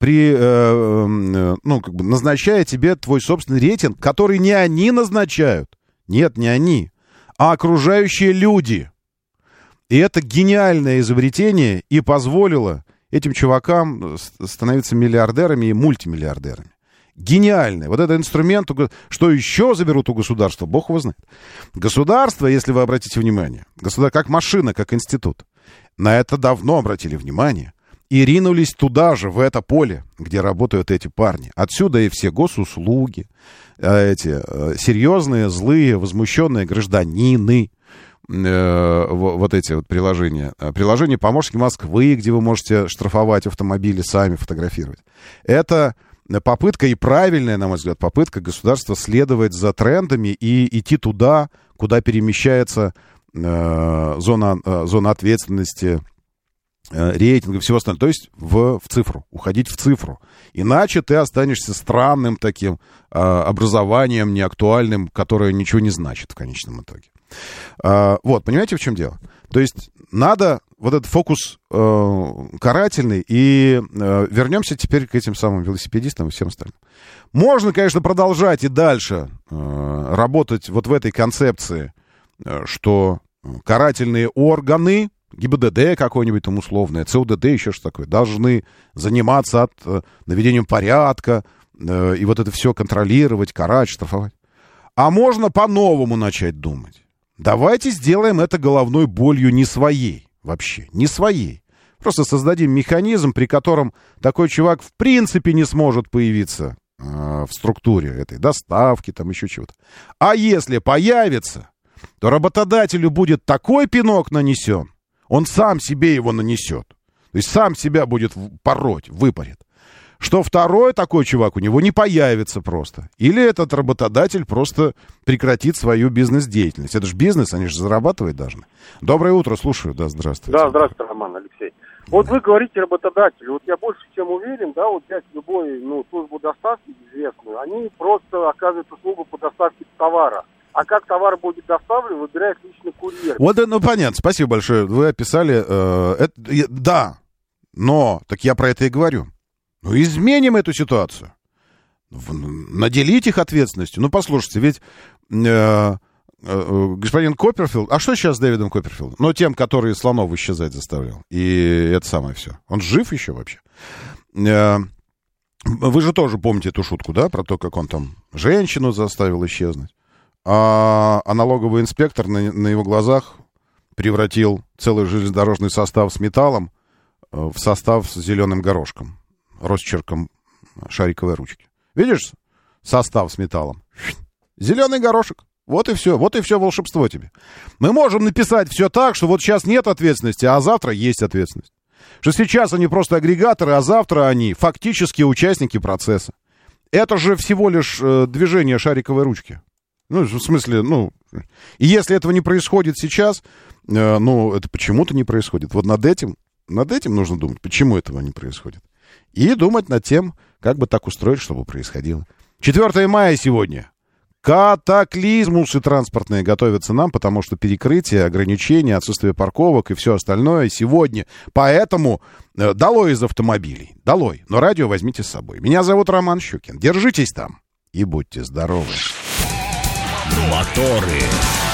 назначая тебе твой собственный рейтинг, который не они назначают. Нет, не они, а окружающие люди. И это гениальное изобретение и позволило этим чувакам становиться миллиардерами и мультимиллиардерами. Гениальный. Вот этот инструмент, что еще заберут у государства, бог его знает. Государство, если вы обратите внимание, государство как машина, как институт, на это давно обратили внимание и ринулись туда же, в это поле, где работают эти парни. Отсюда и все госуслуги, эти серьезные, злые, возмущенные гражданины, вот эти вот приложения. Приложение «Помощники Москвы», где вы можете штрафовать автомобили, сами фотографировать. Это... Попытка, и правильная, на мой взгляд, попытка государства следовать за трендами и идти туда, куда перемещается зона ответственности, рейтинга, всего остального. То есть в цифру, уходить в цифру. Иначе ты останешься странным таким образованием неактуальным, которое ничего не значит в конечном итоге. Вот, понимаете, в чем дело? То есть надо вот этот фокус карательный, и вернемся теперь к этим самым велосипедистам и всем остальным. Можно, конечно, продолжать и дальше работать вот в этой концепции, что карательные органы, ГИБДД какой-нибудь там условное, ЦОДД, еще что такое, должны заниматься наведением порядка, и вот это все контролировать, карать, штрафовать. А можно по-новому начать думать. Давайте сделаем это головной болью не своей вообще, не своей. Просто создадим механизм, при котором такой чувак в принципе не сможет появиться в структуре этой доставки, там еще чего-то. А если появится, то работодателю будет такой пинок нанесен, он сам себе его нанесет. То есть сам себя будет пороть, выпорит. Что второй такой чувак у него не появится просто. Или этот работодатель просто прекратит свою бизнес-деятельность. Это же бизнес, они же зарабатывать должны. Доброе утро, слушаю. Да, здравствуйте. Да, здравствуйте, Роман, Алексей. Вот вы говорите работодателю, вот я больше чем уверен, да, вот взять любую, службу доставки известную, они просто оказывают услугу по доставке товара. А как товар будет доставлен, выбирает лично курьер. Вот, понятно, спасибо большое. Вы описали, да, но, так я про это и говорю. Изменим эту ситуацию. Наделить их ответственностью. Послушайте, ведь господин Копперфилд... А что сейчас с Дэвидом Копперфилдом? Тем, который слонов исчезать заставлял. И это самое все. Он жив еще вообще? Вы же тоже помните эту шутку, да? Про то, как он там женщину заставил исчезнуть. А налоговый инспектор на его глазах превратил целый железнодорожный состав с металлом в состав с зеленым горошком. Росчерком шариковой ручки. Видишь? Состав с металлом. Зеленый горошек. Вот и все волшебство тебе. Мы можем написать все так, что вот сейчас нет ответственности, а завтра есть ответственность. Что сейчас они просто агрегаторы, а завтра они фактически участники процесса. Это же всего лишь движение шариковой ручки. В смысле, и если этого не происходит сейчас, это почему-то не происходит. Вот над этим нужно думать, почему этого не происходит. И думать над тем, как бы так устроить, чтобы происходило. 4 мая сегодня. Катаклизмусы транспортные готовятся нам, потому что перекрытие, ограничения, отсутствие парковок и все остальное сегодня. Поэтому долой из автомобилей. Долой. Но радио возьмите с собой. Меня зовут Роман Щукин. Держитесь там и будьте здоровы. Моторы.